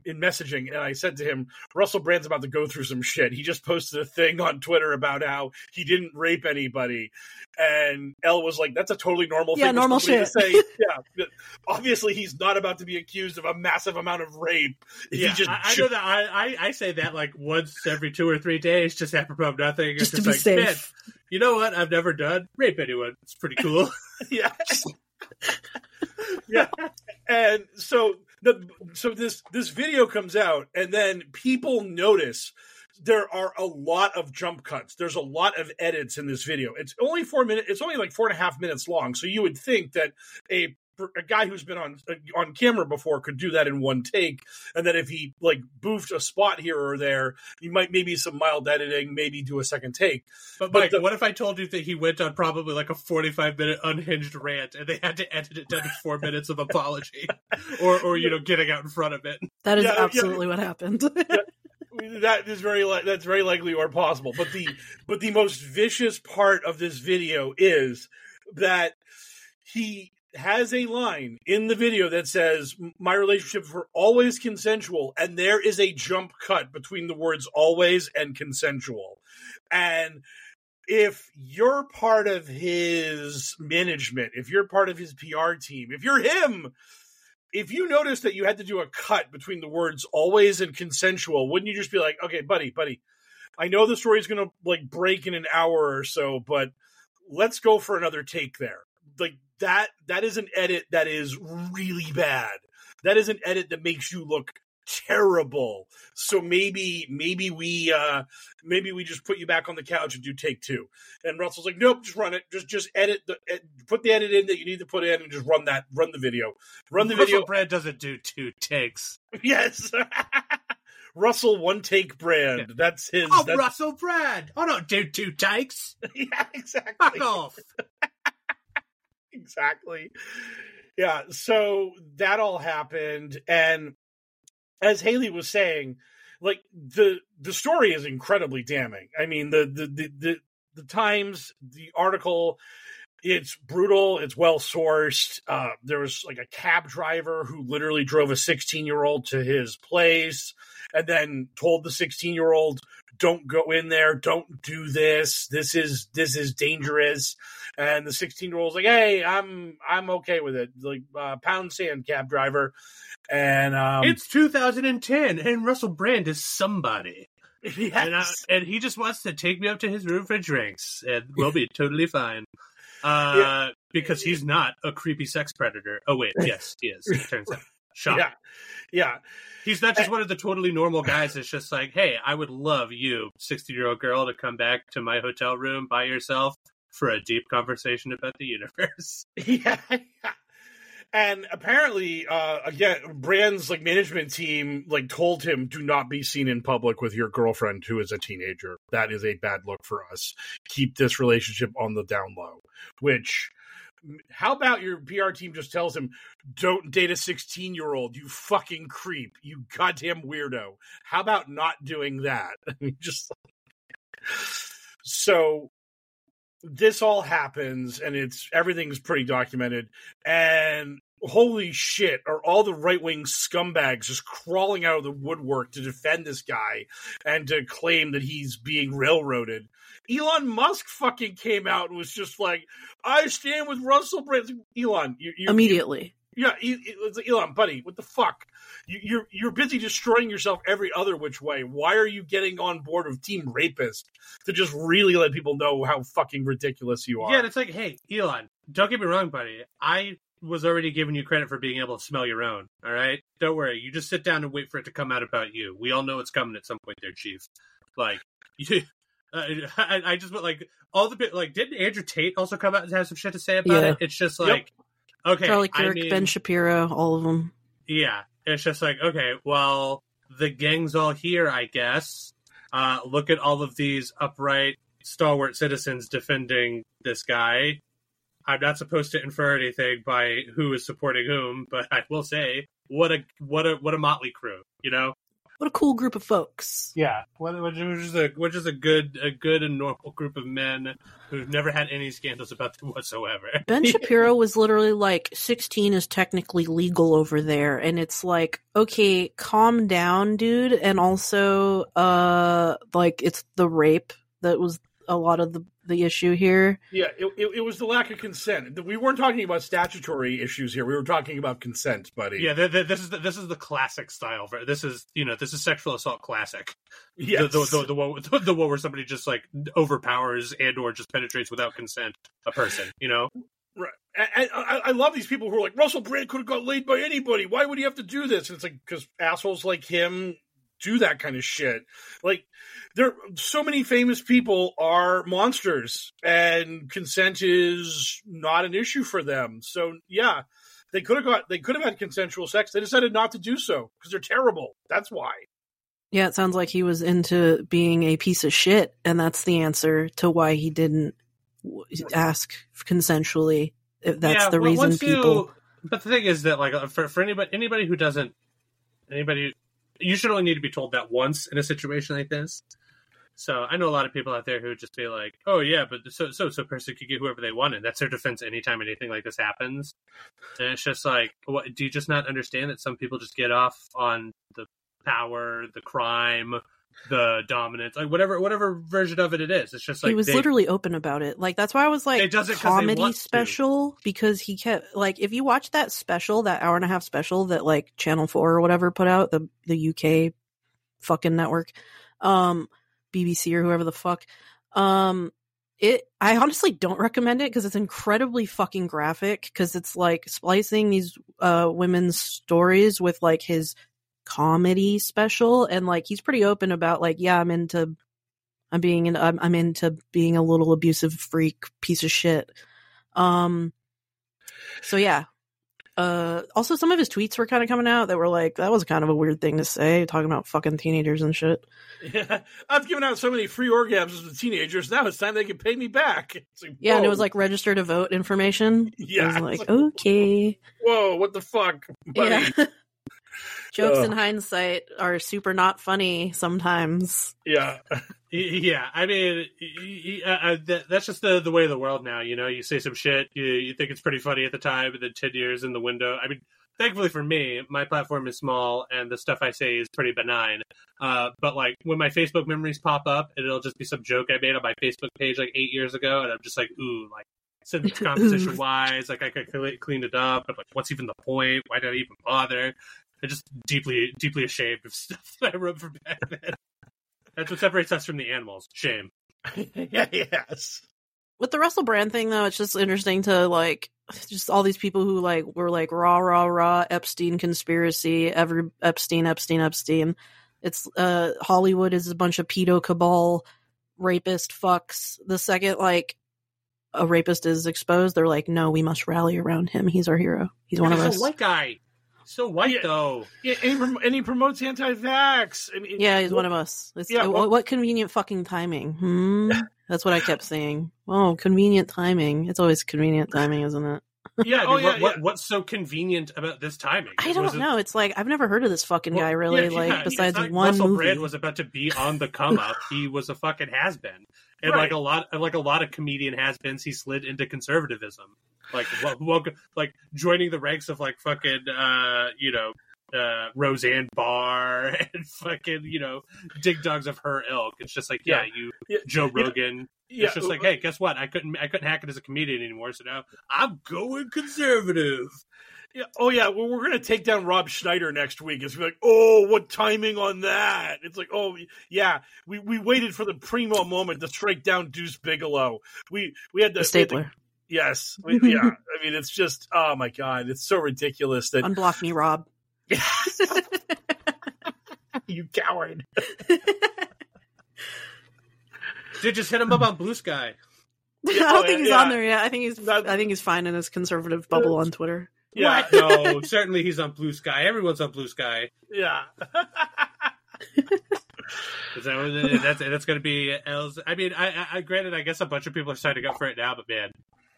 in messaging, and I said to him, "Russell Brand's about to go through some shit. He just posted a thing on Twitter about how he didn't rape anybody." And Elle was like, "That's a totally normal yeah, thing normal shit. To say." Yeah, obviously he's not about to be accused of a massive amount of rape. Yeah, he just I, I know that I, I say that like once every two or three days, just apropos of nothing. It's just, just to be like, safe. Man, you know what? I've never done rape anyone. It's pretty cool. Yeah, yeah. And so, the, so this this video comes out, and then people notice there are a lot of jump cuts. There's a lot of edits in this video. It's only four minutes. It's only like four and a half minutes long. So you would think that a a guy who's been on on camera before could do that in one take, and that if he like boofed a spot here or there, you might maybe some mild editing, maybe do a second take. But, but Mike, the, what if I told you that he went on probably like a forty-five minute unhinged rant, and they had to edit it down to four minutes of apology, or or you know, getting out in front of it? That is yeah, absolutely yeah. what happened. Yeah. That is very li- that's very likely or possible. But the but the most vicious part of this video is that he has a line in the video that says, "My relationships were always consensual," and there is a jump cut between the words "always" and "consensual." And if you're part of his management, if you're part of his P R team, if you're him, if you notice that you had to do a cut between the words "always" and "consensual," wouldn't you just be like, okay, buddy, buddy, I know the story's going to like break in an hour or so, but let's go for another take there. Like that, that is an edit that is really bad. That is an edit that makes you look terrible. So maybe, maybe we, uh, maybe we just put you back on the couch and do take two. And Russell's like, nope, just run it. Just, just edit the, ed- put the edit in that you need to put in, and just run that, run the video, run the Russell video. Brand doesn't do two takes. Yes. Russell one take Brand. Yeah. That's his. Oh, that's... Russell Brand. I don't do two takes. Yeah, exactly. Fuck off. Exactly. Yeah. So that all happened, and as Haley was saying, like the the story is incredibly damning. I mean, the the the the, the Times, the article, it's brutal. It's well sourced. Uh, there was like a cab driver who literally drove a sixteen year old to his place, and then told the sixteen year old, "Don't go in there. Don't do this. This is this is dangerous." And the sixteen year old's like, "Hey, I'm I'm okay with it." Like uh, pound sand cab driver. And um, it's two thousand ten, and Russell Brand is somebody. Yes. And, I, and he just wants to take me up to his room for drinks, and we'll be totally fine. Uh, yeah. Because he's not a creepy sex predator. Oh wait, yes, he is. It turns out. Shock. Yeah. Yeah. He's not just one of the totally normal guys. It's just like, hey, I would love you, sixty-year-old girl, to come back to my hotel room by yourself for a deep conversation about the universe. Yeah. And apparently, uh, again, Brand's like management team like told him, do not be seen in public with your girlfriend who is a teenager. That is a bad look for us. Keep this relationship on the down low. Which, how about your P R team just tells him, don't date a sixteen-year-old, you fucking creep, you goddamn weirdo. How about not doing that? I mean, just so. This all happens, and it's everything's pretty documented. And holy shit, are all the right-wing scumbags just crawling out of the woodwork to defend this guy and to claim that he's being railroaded? Elon Musk fucking came out and was just like, "I stand with Russell Brand." Elon, you, you, immediately, you, yeah, it's like, Elon, buddy, what the fuck? You, you're you're busy destroying yourself every other which way. Why are you getting on board with Team Rapist to just really let people know how fucking ridiculous you are? Yeah, and it's like, hey, Elon, don't get me wrong, buddy. I was already giving you credit for being able to smell your own, all right? Don't worry. You just sit down and wait for it to come out about you. We all know it's coming at some point there, Chief. Like, you... Uh, I, I just went, like, all the bit, like, didn't Andrew Tate also come out and have some shit to say about yeah. it? It's just like, yep. Okay. Charlie Kirk, I mean, Ben Shapiro, all of them. Yeah. It's just like, okay, well, the gang's all here, I guess. Uh, look at all of these upright, stalwart citizens defending this guy. I'm not supposed to infer anything by who is supporting whom, but I will say, what a what a what a motley crew, you know? What a cool group of folks. Yeah, which is a which is a good a good and normal group of men who've never had any scandals about them whatsoever. Ben Shapiro was literally like, sixteen is technically legal over there, and it's like, okay, calm down, dude. And also, uh, like, it's the rape that was a lot of the the issue here. Yeah, it, it, it was the lack of consent. We weren't talking about statutory issues here. We were talking about consent, buddy. Yeah, the, the, this is the, this is the classic style. For, this is you know this is sexual assault classic. Yeah, the the, the, the, one, the, the one where somebody just like overpowers and or just penetrates without consent a person. You know, right? I, I, I love these people who are like, Russell Brand could have got laid by anybody. Why would he have to do this? And it's like, because assholes like him do that kind of shit. Like, there, so many famous people are monsters, and consent is not an issue for them. So yeah, they could have got, they could have had consensual sex. They decided not to do so because they're terrible. That's why. Yeah, it sounds like he was into being a piece of shit, and that's the answer to why he didn't ask consensually. If that's yeah, the well, reason people. You, but the thing is that, like, for for anybody anybody who doesn't anybody. You should only need to be told that once in a situation like this. So I know a lot of people out there who would just be like, oh, yeah, but so so so person could get whoever they wanted. That's their defense anytime anything like this happens. And it's just like, what, do you just not understand that some people just get off on the power, the crime, the dominance, like whatever whatever version of it it is? It's just like, he was they, literally open about it. Like, that's why I was like, comedy special to. Because he kept, like, if you watch that special, that hour and a half special that like Channel four or whatever put out, the the U K fucking network, um B B C or whoever the fuck, um it I honestly don't recommend it because it's incredibly fucking graphic, because it's like splicing these uh women's stories with like his comedy special, and like he's pretty open about like, yeah, I'm into I'm being in I'm, I'm into being a little abusive freak piece of shit. Um so yeah. Uh also, some of his tweets were kind of coming out that were like, that was kind of a weird thing to say, talking about fucking teenagers and shit. Yeah, I've given out so many free orgasms to teenagers, now it's time they can pay me back. It's like, yeah, and it was like register to vote information. Yeah, I was like, like, okay, whoa, what the fuck, buddy? Yeah. Jokes Ugh. in hindsight are super not funny sometimes. Yeah. Yeah. I mean, that's just the, the way of the world now. You know, you say some shit, you, you think it's pretty funny at the time, and then ten years in the window. I mean, thankfully for me, my platform is small, and the stuff I say is pretty benign. Uh, but like, when my Facebook memories pop up, it'll just be some joke I made on my Facebook page like eight years ago. And I'm just like, ooh, like, sentence composition wise, like I could clean it up. But like, what's even the point? Why did I even bother? I'm just deeply, deeply ashamed of stuff that I wrote from back then. That's what separates us from the animals. Shame. Yeah, yes. With the Russell Brand thing, though, it's just interesting to, like, just all these people who like were like rah rah rah Epstein conspiracy, every Epstein Epstein Epstein. It's uh Hollywood is a bunch of pedo cabal rapist fucks. The second like a rapist is exposed, they're like, no, we must rally around him. He's our hero. He's one of us. He's a white guy. So white yeah. though. Yeah, and he, prom- and he promotes anti-vax. I mean, yeah, he's well, one of us. It's, yeah, well, what convenient fucking timing. Hmm? That's what I kept saying. Oh, convenient timing. It's always convenient timing, isn't it? Yeah. Oh, dude, yeah, what, yeah. What, what's so convenient about this timing? I don't was know. It... It's like I've never heard of this fucking well, guy really. Yeah, like yeah, besides one movie. Russell Brand was about to be on the come up. He was a fucking has been, and right. like a lot, like a lot of comedian has beens, he slid into conservatism. Like welcome, like joining the ranks of like fucking, uh, you know, uh, Roseanne Barr and fucking, you know, dig dogs of her ilk. It's just like, yeah, yeah. you, yeah. Joe Rogan. Yeah. Yeah. It's just like, hey, guess what? I couldn't, I couldn't hack it as a comedian anymore. So now I'm going conservative. Yeah. Oh yeah. Well, we're gonna take down Rob Schneider next week. It's like, oh, what timing on that? It's like, oh yeah, we, we waited for the primo moment to strike down Deuce Bigalow. We we had the stapler. Yes. I mean, yeah. I mean, it's just, oh my God, it's so ridiculous that unblock me, Rob. You coward. Dude, just hit him up on Blue Sky. I don't think he's yeah. on there yet. I think he's, I think he's fine in his conservative bubble on Twitter. Yeah. No, certainly he's on Blue Sky. Everyone's on Blue Sky. Yeah. Is that what it is? That's that's going to be. I mean, I, I granted, I guess a bunch of people are signing up for it now, but man,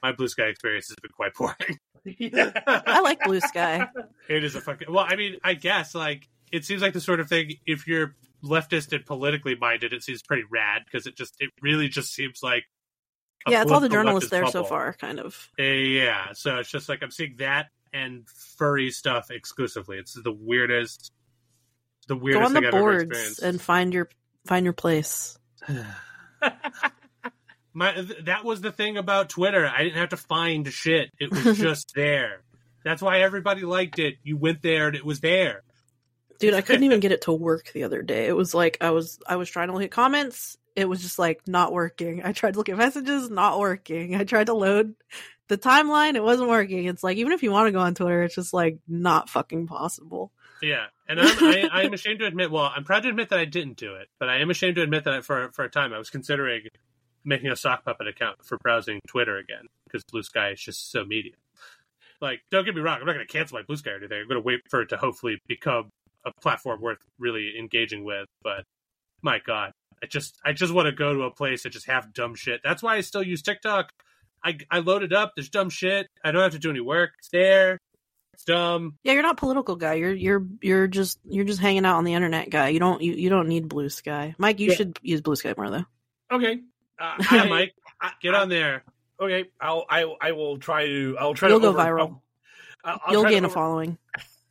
my Blue Sky experience has been quite boring. Yeah. I like Blue Sky. It is a fucking well. I mean, I guess like it seems like the sort of thing. If you're leftist and politically minded, it seems pretty rad because it just it really just seems like yeah, it's all the journalists there bubble. So far, kind of. Yeah, so it's just like I'm seeing that and furry stuff exclusively. It's the weirdest. The weirdest Go on the thing I've boards ever experienced. And find your find your place. My th- that was the thing about Twitter. I didn't have to find shit. It was just there. That's why everybody liked it. You went there and it was there. Dude, I couldn't even get it to work the other day. It was like I was I was trying to look at comments. It was just like not working. I tried to look at messages, not working. I tried to load the timeline. It wasn't working. It's like even if you want to go on Twitter, it's just like not fucking possible. Yeah, and I'm, I, I'm ashamed to admit, well, I'm proud to admit that I didn't do it, but I am ashamed to admit that for for a time I was considering making a sock puppet account for browsing Twitter again, because Blue Sky is just so media. Like, don't get me wrong, I'm not going to cancel my Blue Sky or anything. I'm going to wait for it to hopefully become a platform worth really engaging with, but my God, I just I just want to go to a place and just have dumb shit. That's why I still use TikTok. I, I load it up, there's dumb shit, I don't have to do any work, it's there. Dumb. Yeah, you're not a political guy. You're you're you're just you're just hanging out on the internet, guy. You don't you, you don't need Blue Sky, Mike. You yeah. should use Blue Sky more though. Okay, uh, yeah, Mike, I, get I, on there. Okay, I'll I I will try to I'll try. You'll to go over, viral. I'll, I'll You'll gain a over, following.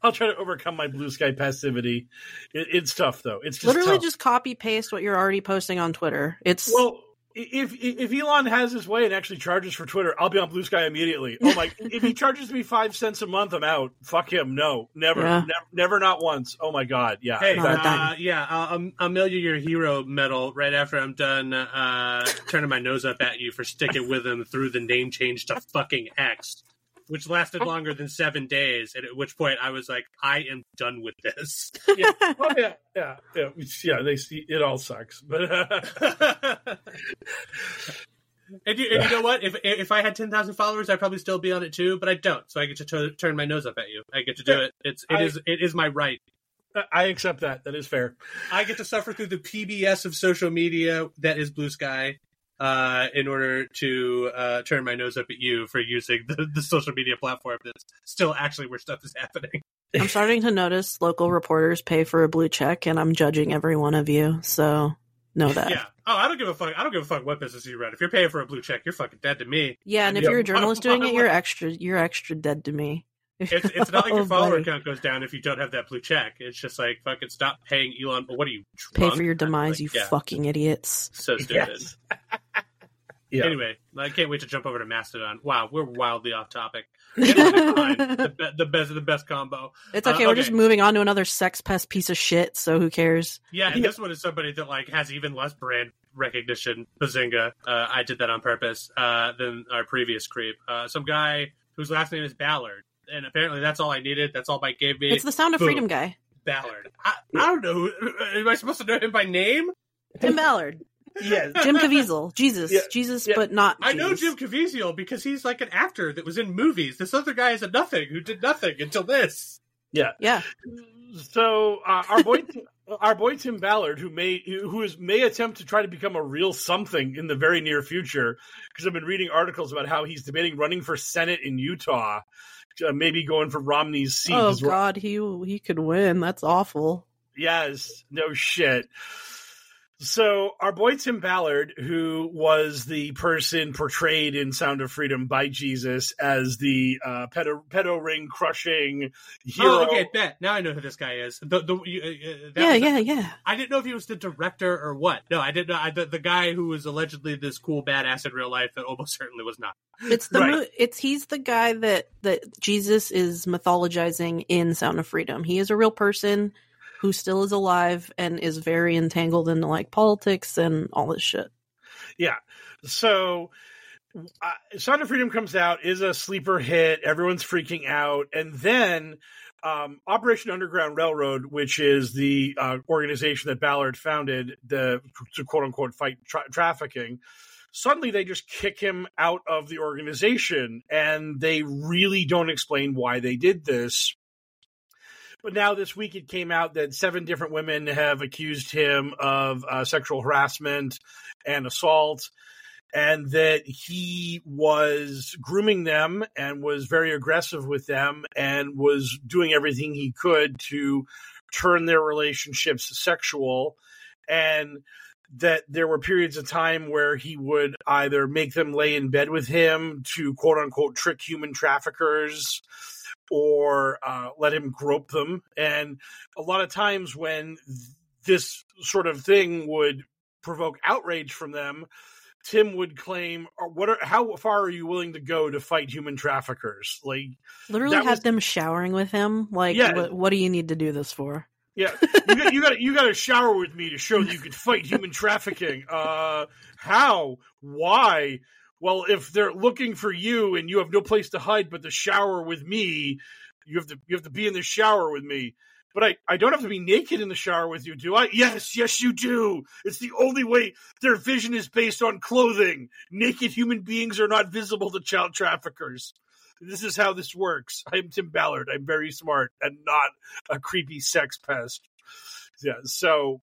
I'll try to overcome my Blue Sky passivity. It, it's tough though. It's just literally tough. Just copy paste what you're already posting on Twitter. It's well. If if Elon has his way and actually charges for Twitter, I'll be on Blue Sky immediately. Oh my! If he charges me five cents a month, I'm out. Fuck him. No, never, yeah. never, never, not once. Oh my God. Yeah. Hey, uh, yeah. I'll, I'll mail you your hero medal right after I'm done uh, turning my nose up at you for sticking with him through the name change to fucking X, which lasted longer than seven days. And at which point I was like, I am done with this. Yeah. Oh yeah. Yeah. Yeah. yeah they see it all sucks, but. Uh... And you, and you know what? If if I had ten thousand followers, I'd probably still be on it too. But I don't, so I get to t- turn my nose up at you. I get to do it. It's it I, is it is my right. I accept that. That is fair. I get to suffer through the P B S of social media that is Blue Sky, uh, in order to uh, turn my nose up at you for using the, the social media platform that's still actually where stuff is happening. I'm starting to notice local reporters pay for a blue check, and I'm judging every one of you. So. Know that. Yeah. Oh, I don't give a fuck. I don't give a fuck what business you run. If you're paying for a blue check, you're fucking dead to me. Yeah, and, and if you're a journalist doing it, you're extra. You're extra dead to me. It's, it's not like your follower oh, count goes down if you don't have that blue check. It's just like fucking stop paying Elon. What are you drunk? Pay for your demise, like, you yeah. fucking idiots. So stupid. Yes. Yeah. Anyway, I can't wait to jump over to Mastodon. Wow, we're wildly off topic. the, be- the best of the best combo. It's okay, uh, okay. We're just moving on to another sex pest piece of shit. So who cares? Yeah, and this one is somebody that like has even less brand recognition. Bazinga! Uh, I did that on purpose. Uh, than our previous creep. Uh, some guy whose last name is Ballard. And apparently that's all I needed. That's all Mike gave me. It's the Sound of Boom. Freedom guy. Ballard. I, I don't know. Am I supposed to know him by name? Tim Ballard. Yes. Jim Caviezel. Jesus. Yeah. Jesus, yeah. but not Jesus. I know Jim Caviezel because he's like an actor that was in movies. This other guy is a nothing who did nothing until this. Yeah. Yeah. So uh, our boy... Our boy Tim Ballard, who may who is may attempt to try to become a real something in the very near future, because I've been reading articles about how he's debating running for Senate in Utah, uh, maybe going for Romney's seat. Oh God, he he could win. That's awful. Yes, no shit. So our boy Tim Ballard, who was the person portrayed in Sound of Freedom by Jesus as the uh, pedo, pedo ring crushing hero. Oh, okay, bet. Now I know who this guy is. The, the, uh, that yeah, yeah, a, yeah. I didn't know if he was the director or what. No, I didn't know. I, the, the guy who was allegedly this cool badass in real life that almost certainly was not. It's the right. mo- it's he's the guy that, that Jesus is mythologizing in Sound of Freedom. He is a real person who still is alive and is very entangled into like politics and all this shit. Yeah. So uh, Sound of Freedom comes out, is a sleeper hit. Everyone's freaking out. And then um, Operation Underground Railroad, which is the uh, organization that Ballard founded the, to quote unquote fight tra- trafficking. Suddenly they just kick him out of the organization, and they really don't explain why they did this. But now this week it came out that seven different women have accused him of uh, sexual harassment and assault, and that he was grooming them and was very aggressive with them and was doing everything he could to turn their relationships sexual, and that there were periods of time where he would either make them lay in bed with him to quote-unquote trick human traffickers or uh, let him grope them. And a lot of times when th- this sort of thing would provoke outrage from them, Tim would claim, "What? Are, how far are you willing to go to fight human traffickers?" Like, literally had was... them showering with him. Like, yeah. what, what do you need to do this for? Yeah, you got you got you got to shower with me to show that you could fight human trafficking. Uh, how? Why? Well, if they're looking for you and you have no place to hide but the shower with me, you have to you have to be in the shower with me. But I, I don't have to be naked in the shower with you, do I? Yes, yes, you do. It's the only way. Their vision is based on clothing. Naked human beings are not visible to child traffickers. This is how this works. I'm Tim Ballard. I'm very smart and not a creepy sex pest. Yeah, so...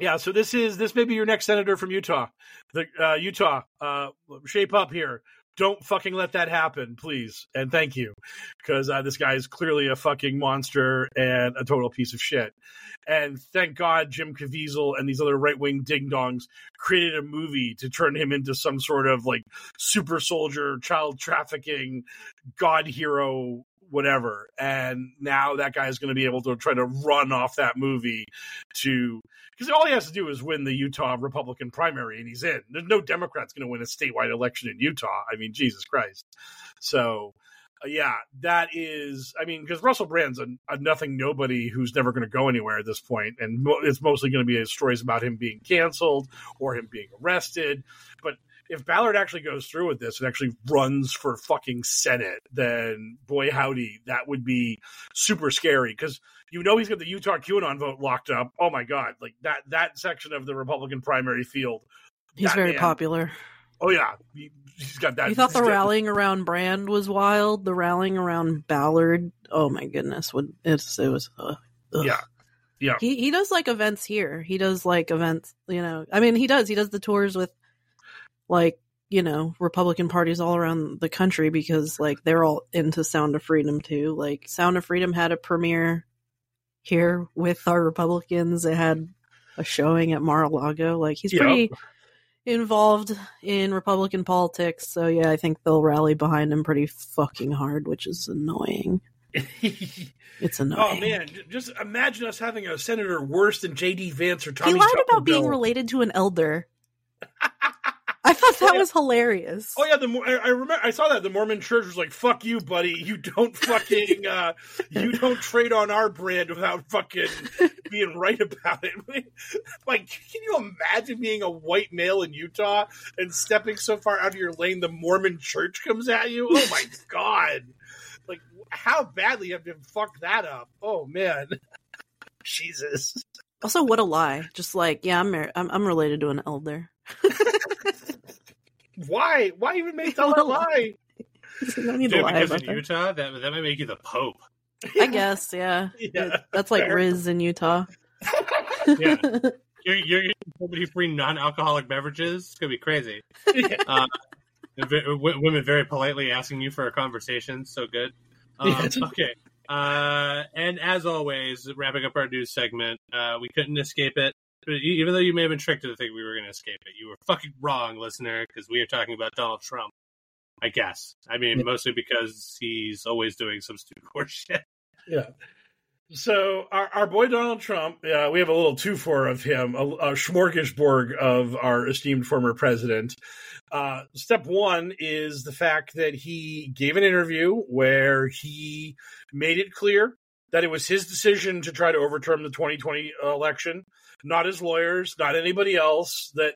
Yeah, so this is this may be your next senator from Utah. The uh, Utah, uh, shape up here. Don't fucking let that happen, please. And thank you, because uh, this guy is clearly a fucking monster and a total piece of shit. And thank God Jim Caviezel and these other right-wing ding-dongs created a movie to turn him into some sort of like super soldier, child trafficking, god hero, whatever. And now that guy is going to be able to try to run off that movie to, because all he has to do is win the Utah Republican primary and he's in. There's no Democrats going to win a statewide election in Utah. I mean, Jesus Christ. So uh, yeah, that is, I mean, because Russell Brand's a, a nothing, nobody who's never going to go anywhere at this point. And mo- it's mostly going to be stories about him being canceled or him being arrested. But if Ballard actually goes through with this and actually runs for fucking Senate, then boy howdy, that would be super scary, because you know he's got the Utah QAnon vote locked up. Oh my God, like that that section of the Republican primary field. He's very man, popular. Oh yeah, he, he's got that. You thought the step. rallying around Brand was wild. The rallying around Ballard, oh my goodness, would it's it was uh, yeah. Yeah. He he does like events here. He does like events, you know. I mean, he does. He does the tours with like, you know, Republican parties all around the country, because like they're all into Sound of Freedom too. Like Sound of Freedom had a premiere here with our Republicans. It had a showing at Mar-a-Lago. Like he's yep. pretty involved in Republican politics. So yeah, I think they'll rally behind him pretty fucking hard, which is annoying. It's annoying. Oh man, just imagine us having a senator worse than J D Vance or Tommy. He lied Tucker about Bill. being related to an elder. I thought that oh, yeah. was hilarious. Oh yeah, the I remember I saw that the Mormon Church was like, "Fuck you, buddy. You don't fucking uh, you don't trade on our brand without fucking being right about it." Like, can you imagine being a white male in Utah and stepping so far out of your lane the Mormon Church comes at you? Oh my god! Like, how badly have you fucked that up? Oh man, Jesus. Also, what a lie! Just like, yeah, I'm mar- I'm, I'm related to an elder. Why? Why even make that a lie? Don't need Dude, to lie because about in that. Utah, that that might make you the Pope. I guess, yeah. yeah it, that's fair. Like Riz in Utah. yeah, you're you're getting so many free non-alcoholic beverages. It's gonna be crazy. Yeah. Uh, w- women very politely asking you for a conversation. So good. Um, okay. Uh, and as always, wrapping up our news segment, uh, we couldn't escape it. Even though you may have been tricked to think we were going to escape it, you were fucking wrong, listener, because we are talking about Donald Trump, I guess. I mean, yeah. mostly because he's always doing some stupid horse shit. Yeah. So our, our boy Donald Trump, uh, we have a little two-four of him, a, a smorgasbord of our esteemed former president. Uh, step one is the fact that he gave an interview where he made it clear that it was his decision to try to overturn the twenty twenty election, not his lawyers, not anybody else, that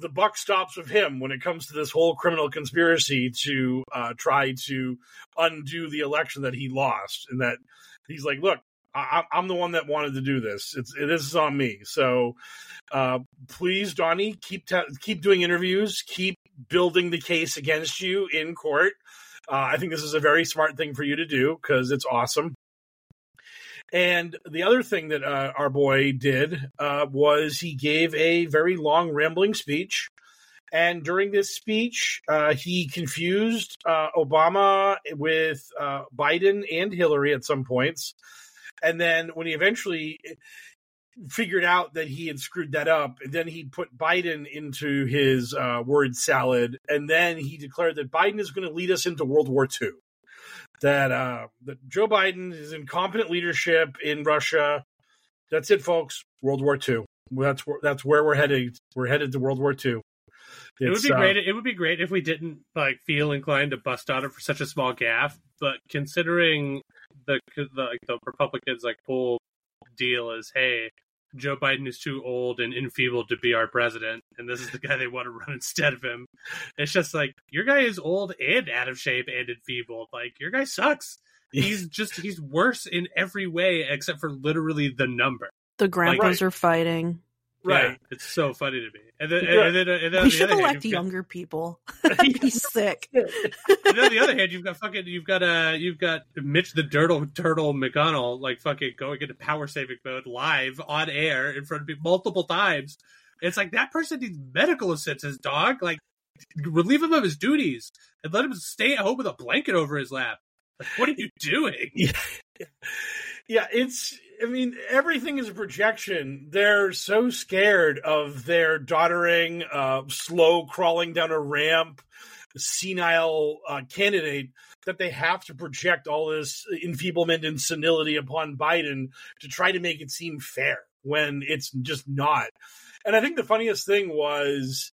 the buck stops with him when it comes to this whole criminal conspiracy to uh, try to undo the election that he lost. And that he's like, look, I- I'm the one that wanted to do this. It's, this is on me. So uh, please, Donnie, keep, ta- keep doing interviews, keep building the case against you in court. Uh, I think this is a very smart thing for you to do because it's awesome. And the other thing that uh, our boy did uh, was he gave a very long, rambling speech. And during this speech, uh, he confused uh, Obama with uh, Biden and Hillary at some points. And then when he eventually figured out that he had screwed that up, then he put Biden into his uh, word salad. And then he declared that Biden is going to lead us into World War Two. That uh, that Joe Biden is incompetent leadership in Russia. That's it, folks. World War Two. That's where that's where we're headed. We're headed to World War Two. It's, it would be uh, great. It would be great if we didn't like feel inclined to bust out for such a small gaffe. But considering the the, like, the Republicans' like whole deal is, hey, Joe Biden is too old and enfeebled to be our president, and this is the guy they want to run instead of him. It's just like, your guy is old and out of shape and enfeebled. Like, your guy sucks. He's just, he's worse in every way except for literally the number. The grandpas like, right. are fighting. Right. Yeah, it's so funny to me. And then, yeah. and then, and then we should the elect hand, younger got... people. That'd be sick. And then on the other hand, you've got fucking, you've got uh, you've got Mitch the Turtle Turtle McConnell like fucking going into power saving mode live on air in front of me multiple times. It's like, that person needs medical assistance, dog. Like, relieve him of his duties and let him stay at home with a blanket over his lap. Like, what are you doing? Yeah, yeah it's. I mean, everything is a projection. They're so scared of their doddering, uh, slow crawling down a ramp, senile uh, candidate that they have to project all this enfeeblement and senility upon Biden to try to make it seem fair when it's just not. And I think the funniest thing was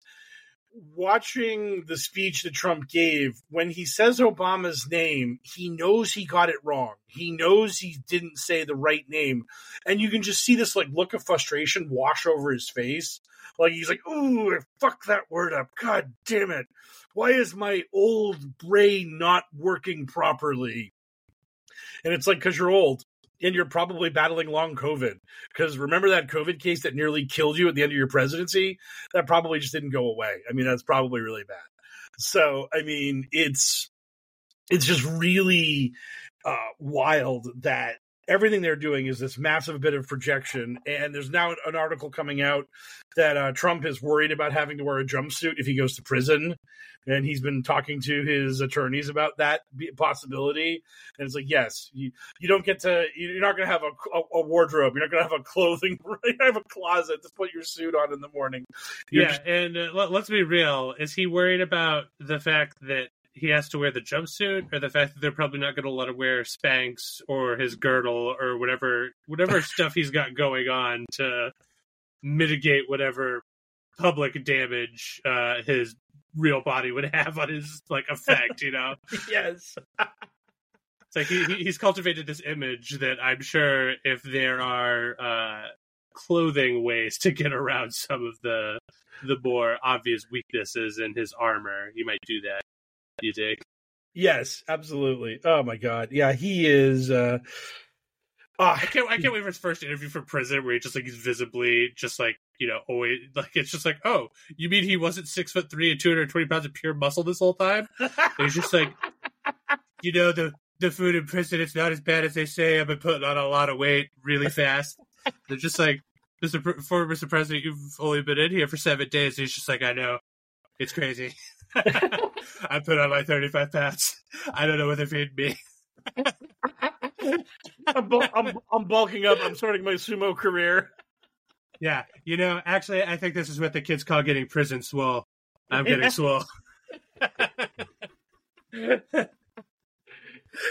watching the speech that Trump gave. When he says Obama's name, he knows he got it wrong. He knows he didn't say the right name. And you can just see this like look of frustration wash over his face. Like, he's like, ooh, I fucked that word up. God damn it. Why is my old brain not working properly? And it's like, because you're old. And you're probably battling long COVID, because remember that COVID case that nearly killed you at the end of your presidency? That probably just didn't go away. I mean, that's probably really bad. So, I mean, it's it's just really uh, wild that everything they're doing is this massive bit of projection. And there's now an article coming out that uh, Trump is worried about having to wear a jumpsuit if he goes to prison. And he's been talking to his attorneys about that possibility. And it's like, yes, you, you don't get to, you're not going to have a, a, a wardrobe. You're not going to have a clothing, you have a closet to put your suit on in the morning. You're yeah. Just- and uh, let's be real. Is he worried about the fact that he has to wear the jumpsuit, or the fact that they're probably not going to let him wear Spanx or his girdle or whatever, whatever stuff he's got going on to mitigate whatever public damage uh, his real body would have on his like effect, you know? Yes. It's like he, he's cultivated this image that I'm sure if there are uh, clothing ways to get around some of the the more obvious weaknesses in his armor, you might do that. You dig? Yes, absolutely. Oh my God. Yeah, he is. Uh... Oh, I can't. I can't wait for his first interview from prison, where he just like he's visibly just like you know always like it's just like oh you mean he wasn't six foot three and two hundred twenty pounds of pure muscle this whole time? And he's just like you know the the food in prison it's not as bad as they say. I've been putting on a lot of weight really fast. They're just like Mister Pre- former Mister President, you've only been in here for seven days. And he's just like I know, it's crazy. I put on like thirty five pounds. I don't know what they feed me. I'm, bul- I'm, I'm bulking up. I'm starting my sumo career. Yeah, you know, actually, I think this is what the kids call getting prison swole. I'm getting swole.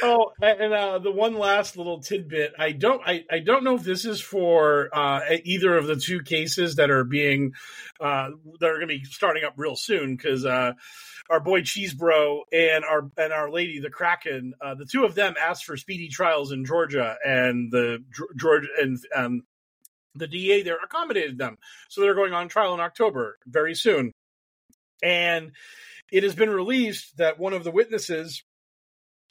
Oh, and uh, the one last little tidbit. I don't. I, I don't know if this is for uh, either of the two cases that are being uh, that are going to be starting up real soon because. Uh, Our boy Cheesebro and our and our lady the Kraken, uh, the two of them asked for speedy trials in Georgia, and the Georgia and um, the D A there accommodated them, so they're going on trial in October very soon. And it has been released that one of the witnesses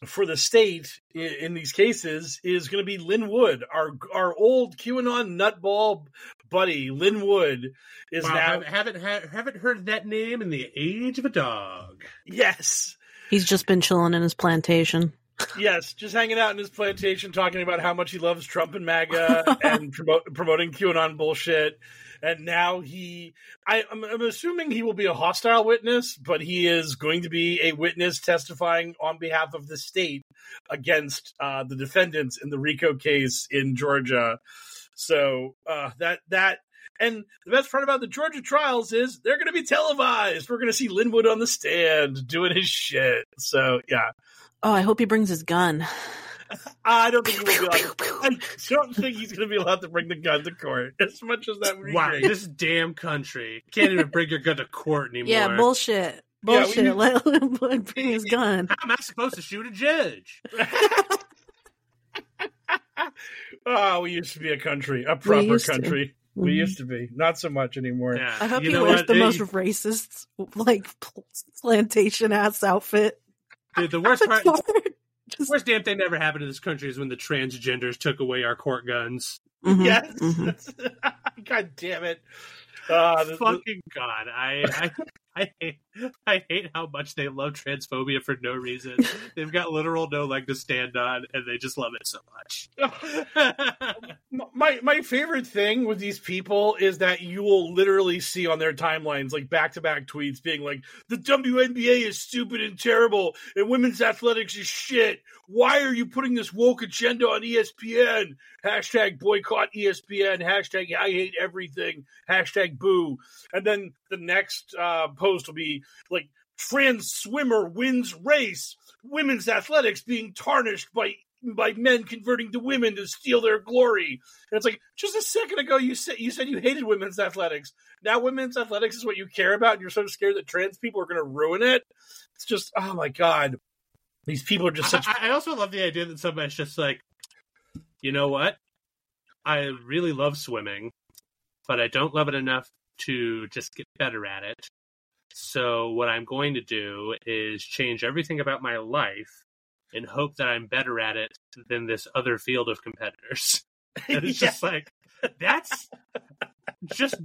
for the state in, in these cases is going to be Lin Wood, our our old QAnon nutball buddy. Lin Wood is wow, now I haven't ha- haven't heard that name in the age of a dog. Yes, he's just been chilling in his plantation. Yes, just hanging out in his plantation, talking about how much he loves Trump and MAGA and promote, promoting QAnon bullshit. And now he, I, I'm, I'm assuming he will be a hostile witness, but he is going to be a witness testifying on behalf of the state against uh, the defendants in the RICO case in Georgia. So uh, that that and the best part about the Georgia trials is they're going to be televised. We're going to see Lin Wood on the stand doing his shit. So yeah. Oh, I hope he brings his gun. I don't think he'll be allowed to, I don't think he's going to be allowed to bring the gun to court. As much as that would be wow, great. This damn country can't even bring your gun to court anymore. Yeah, bullshit. Bullshit. Yeah, we, Let him bring his gun. How am I supposed to shoot a judge? Oh, we used to be a country, a proper country. To. We mm-hmm. used to be. Not so much anymore. Yeah. I hope you he wears what? the it, most you... racist, like plantation ass outfit. Dude, the worst part. The worst damn thing that ever happened to this country is when the transgenders took away our court guns. Mm-hmm. Yes. Mm-hmm. God damn it. Uh, the, Fucking the... God. I I, I, hate, I hate how much they love transphobia for no reason. They've got literal no leg to stand on, and they just love it so much. my, my favorite thing with these people is that you will literally see on their timelines, like back-to-back tweets being like, the W N B A is stupid and terrible, and women's athletics is shit. Why are you putting this woke agenda on E S P N? Hashtag boycott E S P N. Hashtag I hate everything. Hashtag boo. And then the next uh, post will be like, trans swimmer wins race. Women's athletics being tarnished by by men converting to women to steal their glory. And it's like, just a second ago, you said you said you hated women's athletics. Now women's athletics is what you care about. And you're so scared that trans people are going to ruin it. It's just, oh my God. These people are just such... I, I also love the idea that somebody's just like, you know what? I really love swimming, but I don't love it enough to just get better at it. So what I'm going to do is change everything about my life and hope that I'm better at it than this other field of competitors. And it's yeah. just like, that's... just,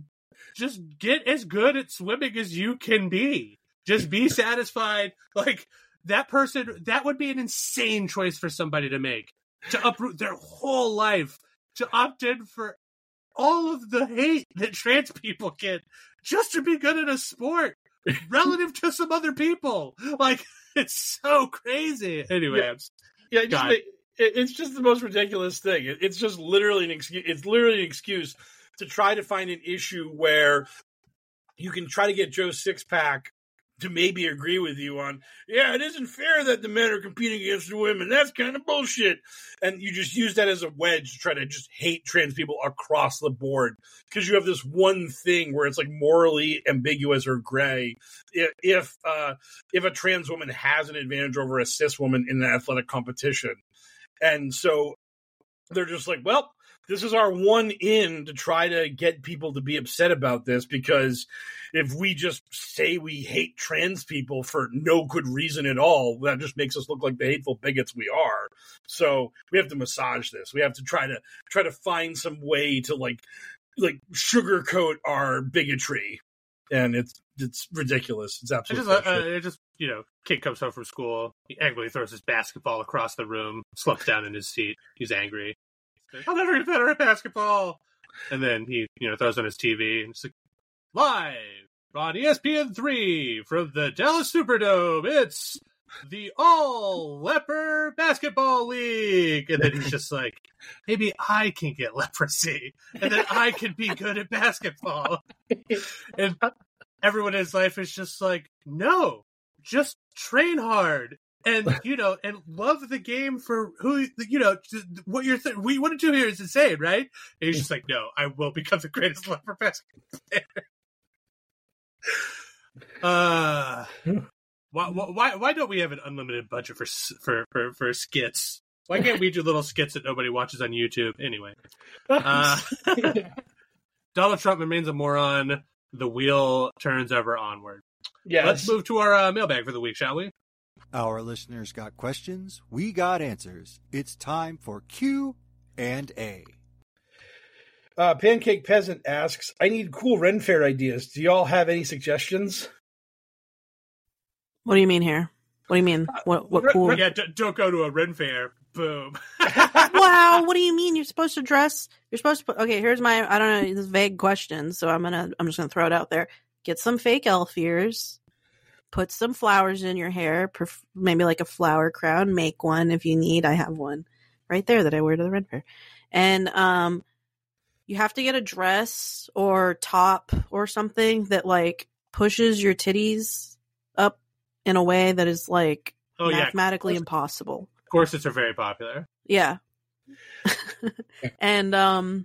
just get as good at swimming as you can be. Just be satisfied. Like... That person, that would be an insane choice for somebody to make, to uproot their whole life, to opt in for all of the hate that trans people get, just to be good at a sport relative to some other people. Like, it's so crazy. Anyway, yeah, I'm, yeah it just, it, it's just the most ridiculous thing. It, it's just literally an excuse. It's literally an excuse to try to find an issue where you can try to get Joe's six pack to maybe agree with you on, yeah, it isn't fair that the men are competing against the women. That's kind of bullshit. And you just use that as a wedge to try to just hate trans people across the board because you have this one thing where it's like morally ambiguous or gray. If if, uh, if a trans woman has an advantage over a cis woman in an athletic competition. And so they're just like, well, this is our one in to try to get people to be upset about this, because if we just say we hate trans people for no good reason at all, that just makes us look like the hateful bigots we are. So we have to massage this. We have to try to try to find some way to like like sugarcoat our bigotry, and it's it's ridiculous. It's absolutely it just, uh, it just you know, kid comes home from school, he angrily throws his basketball across the room, slumps down in his seat, he's angry. I'll never get better at basketball. And then he, you know, throws on his T V and it's like, live on E S P N three from the Dallas Superdome, it's the All Leper Basketball League. And then he's just like, maybe I can get leprosy and then I can be good at basketball. And everyone in his life is just like, no, just train hard. And, you know, and love the game for who, you know, what you're, th- we want to do here is insane, right? And he's just like, no, I will become the greatest leper basketball player. uh, why, why, why don't we have an unlimited budget for, for, for, for skits? Why can't we do little skits that nobody watches on YouTube? Anyway. Uh, Donald Trump remains a moron. The wheel turns ever onward. Yes. Let's move to our uh, mailbag for the week, shall we? Our listeners got questions, we got answers. It's time for Q and A. Uh, Pancake Peasant asks, I need cool Ren Fair ideas. Do y'all have any suggestions? What do you mean here? What do you mean? What, what cool? Yeah, d- don't go to a Ren Fair. Boom. Wow, what do you mean? You're supposed to dress? You're supposed to put, okay, here's my, I don't know, this vague question, so I'm gonna, I'm just going to throw it out there. Get some fake elf ears. Put some flowers in your hair, perf- maybe like a flower crown. Make one if you need. I have one right there that I wear to the Ren Fair. And um, you have to get a dress or top or something that like pushes your titties up in a way that is like oh, mathematically yeah. impossible. Corsets are very popular. Yeah. And um,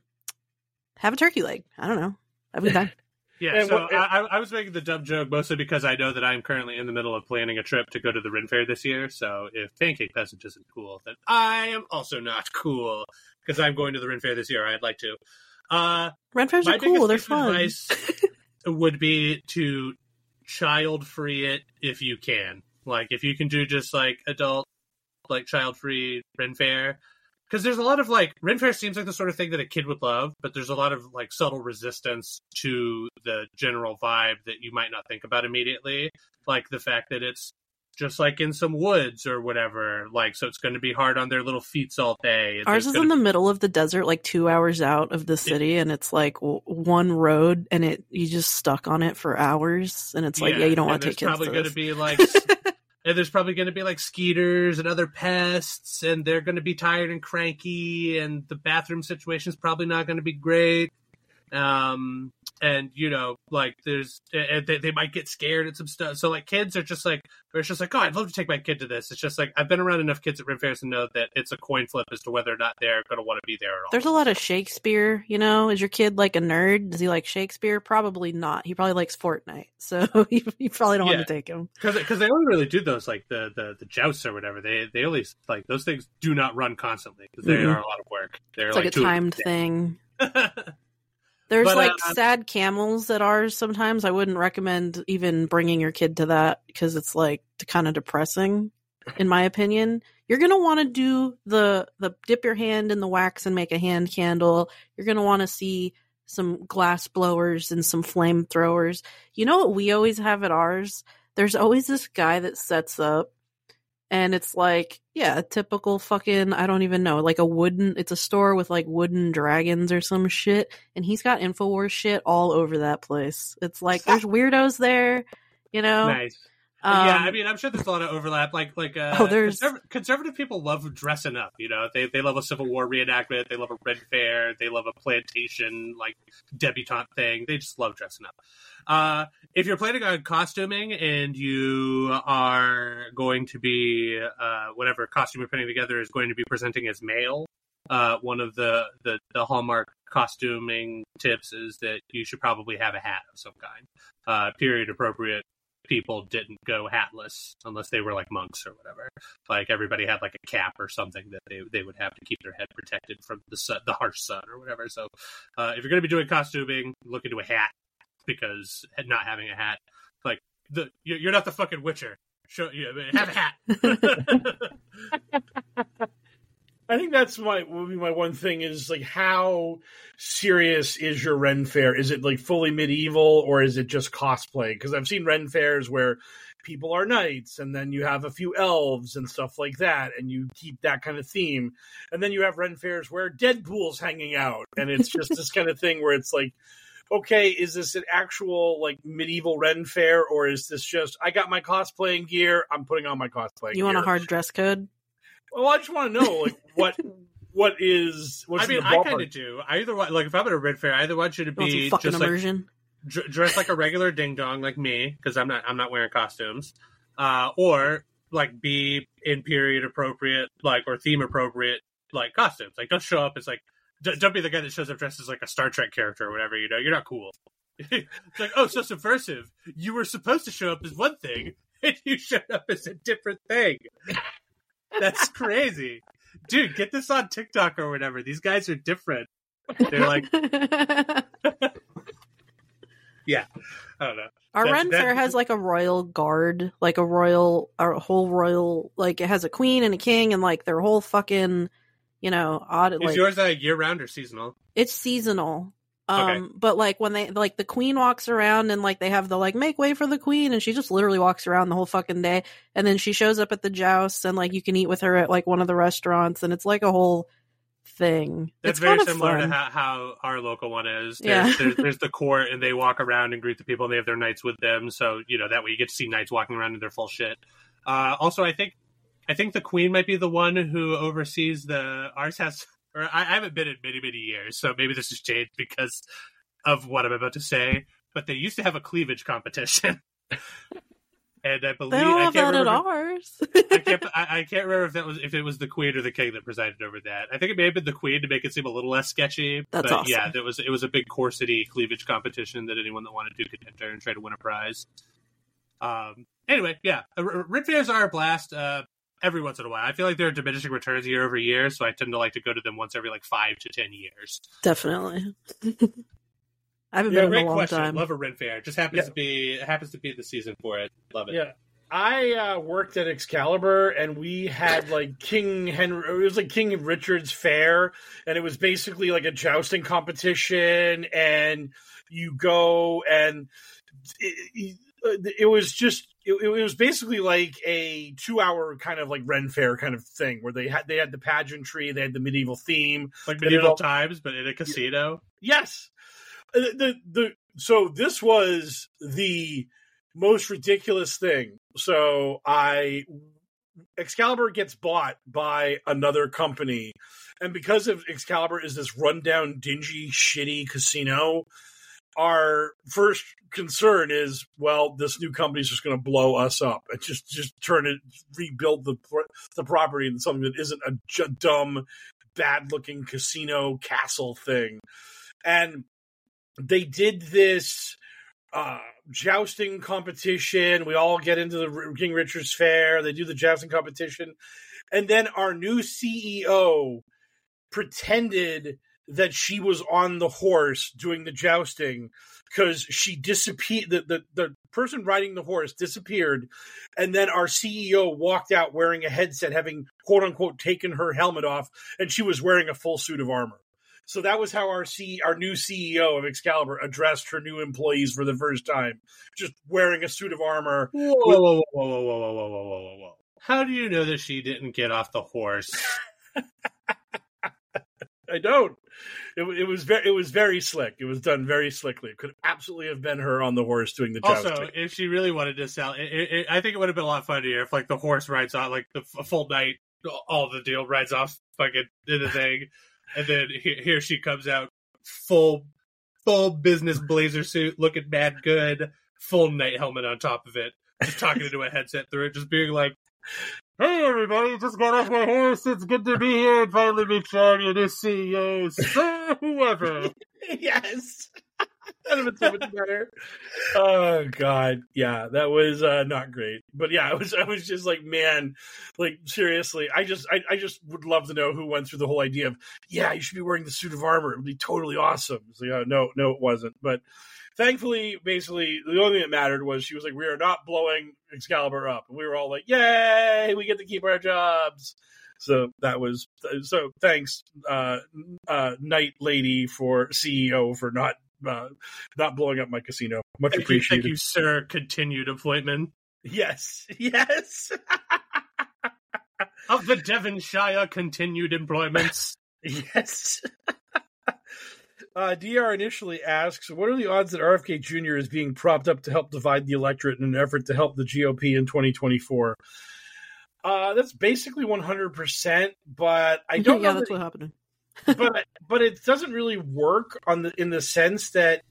have a turkey leg. I don't know. That'd be fun. Yeah, so I, I was making the dumb joke mostly because I know that I'm currently in the middle of planning a trip to go to the Ren Fair this year. So if Pancake Peasant isn't cool, then I am also not cool because I'm going to the Ren Fair this year. I'd like to. Uh, Ren Fairs are cool. They're fun. My biggest advice would be to child-free it if you can. Like if you can do just like adult, like child-free Ren Fair. Because there's a lot of, like, Ren Fair seems like the sort of thing that a kid would love, but there's a lot of, like, subtle resistance to the general vibe that you might not think about immediately. Like, the fact that it's just, like, in some woods or whatever. Like, so it's going to be hard on their little feets all day. Ours is in the middle of the desert, like, two hours out of the city, and it's, like, one road, and it you just stuck on it for hours. And it's like, yeah, yeah you don't want to take kids to this. Probably going to be, like... And there's probably going to be, like, skeeters and other pests, and they're going to be tired and cranky, and the bathroom situation's probably not going to be great. Um, and, you know, like, there's... They, they might get scared at some stuff. So, like, kids are just like... Or it's just like, oh, I'd love to take my kid to this. It's just like, I've been around enough kids at Ren Fairs to know that it's a coin flip as to whether or not they're going to want to be there at all. There's a lot of Shakespeare, you know? Is your kid, like, a nerd? Does he like Shakespeare? Probably not. He probably likes Fortnite. So you, you probably don't yeah. want to take him. Because they only really do those, like, the, the, the jousts or whatever. They they only, like, those things do not run constantly because they mm-hmm. are a lot of work. They're it's like, like a timed thing. There's but, like uh, sad camels at ours sometimes. I wouldn't recommend even bringing your kid to that because it's like kind of depressing, in my opinion. You're going to want to do the, the dip your hand in the wax and make a hand candle. You're going to want to see some glass blowers and some flamethrowers. You know what we always have at ours? There's always this guy that sets up. And it's like, yeah, a typical fucking, I don't even know, like a wooden, it's a store with like wooden dragons or some shit. And he's got InfoWars shit all over that place. It's like, there's weirdos there, you know? Nice. Um, yeah, I mean, I'm sure there's a lot of overlap. Like, like uh, oh, there's conserv- conservative people love dressing up. You know, they they love a Civil War reenactment. They love a Red Fair. They love a plantation like debutante thing. They just love dressing up. Uh, if you're planning on costuming and you are going to be uh, whatever costume you're putting together is going to be presenting as male, uh, one of the, the the hallmark costuming tips is that you should probably have a hat of some kind. Uh, period appropriate. People didn't go hatless unless they were like monks or whatever. Like everybody had like a cap or something that they, they would have to keep their head protected from the sun, the harsh sun or whatever. So uh, if you're going to be doing costuming, look into a hat, because not having a hat, like the, you're not the fucking Witcher. Show, you know, have a hat. I think that's my will be my one thing is like, how serious is your Ren Fair? Is it like fully medieval or is it just cosplay? Because I've seen Ren Fairs where people are knights and then you have a few elves and stuff like that, and you keep that kind of theme. And then you have Ren Fairs where Deadpool's hanging out, and it's just this kind of thing where it's like, okay, is this an actual like medieval Ren Fair, or is this just I got my cosplaying gear, I'm putting on my cosplaying gear? You want a hard dress code? Well, I just want to know, like, what, what is, what's I mean, in the ballpark? I kind of do. I either want, like, if I'm at a Red Fair, I either want you to be just immersion. like, d- dressed like a regular ding dong, like me, because I'm not, I'm not wearing costumes, uh, or like be in period appropriate, like, or theme appropriate, like costumes. Like, don't show up as like, d- don't be the guy that shows up dressed as like a Star Trek character or whatever. You know, you're not cool. It's like, oh, so subversive. You were supposed to show up as one thing, and you showed up as a different thing. That's crazy. Dude, get this on TikTok or whatever. These guys are different. They're like... yeah. I don't know. Our Ren Fair has like a royal guard. Like a royal... A whole royal... Like it has a queen and a king and like their whole fucking, you know, odd... Is like, yours like year-round or seasonal? It's seasonal. Um, okay. But like when they... Like the queen walks around and like they have the like make way for the queen, and she just literally walks around the whole fucking day, and then she shows up at the jousts, and like you can eat with her at like one of the restaurants, and it's like a whole thing. That's it's very similar fun. to how, how our local one is. There's, yeah. there's, there's the court, and they walk around and greet the people, and they have their knights with them, so you know that way you get to see knights walking around in their full shit. Uh, also, I think I think the queen might be the one who oversees the ours has. Or I haven't been in many, many years, so maybe this has changed because of what I'm about to say. But they used to have a cleavage competition, and I believe they don't I can't have that remember, at ours. I can't. I, I can't remember if that was if it was the queen or the king that presided over that. I think it may have been the queen to make it seem a little less sketchy. That's but awesome. Yeah, there was it was a big corsety cleavage competition that anyone that wanted to could enter and try to win a prize. Um. Anyway, yeah, Red Fairs are a blast. Uh. Every once in a while. I feel like there are diminishing returns year over year, so I tend to like to go to them once every like five to ten years. Definitely. I haven't yeah, been in great a long question. time. Love a Ren Fair. Just happens yeah. to be happens to be the season for it. Love it. Yeah. I uh, worked at Excalibur, and we had like King Henry. It was like King Richard's Fair, and it was basically like a jousting competition, and you go and it, it was just. It, it was basically like a two-hour kind of like Ren Fair kind of thing where they had they had the pageantry, they had the medieval theme, like medieval all, times, but in a casino. Yes, the, the so this was the most ridiculous thing. So I Excalibur gets bought by another company, and because of Excalibur is this rundown, dingy, shitty casino. Our first concern is, well, this new company's just going to blow us up and just, just turn it, rebuild the the property into something that isn't a j- dumb, bad-looking casino castle thing. And they did this uh, jousting competition. We all get into the King Richard's Fair. They do the jousting competition. And then our new C E O pretended that she was on the horse doing the jousting because she disappeared. The, the, the person riding the horse disappeared. And then our C E O walked out wearing a headset, having quote unquote taken her helmet off. And she was wearing a full suit of armor. So that was how our C our new C E O of Excalibur addressed her new employees for the first time, just wearing a suit of armor. Whoa, with- whoa, whoa, whoa, whoa, whoa, whoa, whoa, whoa, whoa, whoa. How do you know that she didn't get off the horse? I don't. It, it was very, it was very slick. It was done very slickly. It could absolutely have been her on the horse doing the jousting. Also, if she really wanted to sell, it, it, it, I think it would have been a lot funnier if like the horse rides on like the full night, all the deal rides off fucking the thing, and then here she comes out full, full business blazer suit, looking mad good, full night helmet on top of it, just talking into a headset through it, just being like, "Hey everybody, just got off my horse. It's good to be here and finally meet Charlie and his C E O, so whoever." Yes, that would have been so much better. Oh god, yeah, that was uh, not great. But yeah, I was, I was just like, man, like seriously, I just, I, I just would love to know who went through the whole idea of, yeah, you should be wearing the suit of armor. It would be totally awesome. So yeah, no, no, it wasn't, but. Thankfully, basically, the only thing that mattered was she was like, we are not blowing Excalibur up. And we were all like, yay, we get to keep our jobs. So that was, so thanks, uh, uh, Night Lady for C E O for not uh, not blowing up my casino. Much appreciated. Thank you, sir. Continued employment. Yes. Yes. Of the Devonshire continued employments. Yes. Uh, D R initially asks, what are the odds that R F K Junior is being propped up to help divide the electorate in an effort to help the G O P in twenty twenty-four? Uh, that's basically one hundred percent, but I don't yeah, know. Yeah, that's that, what's happening. but, but it doesn't really work on the in the sense that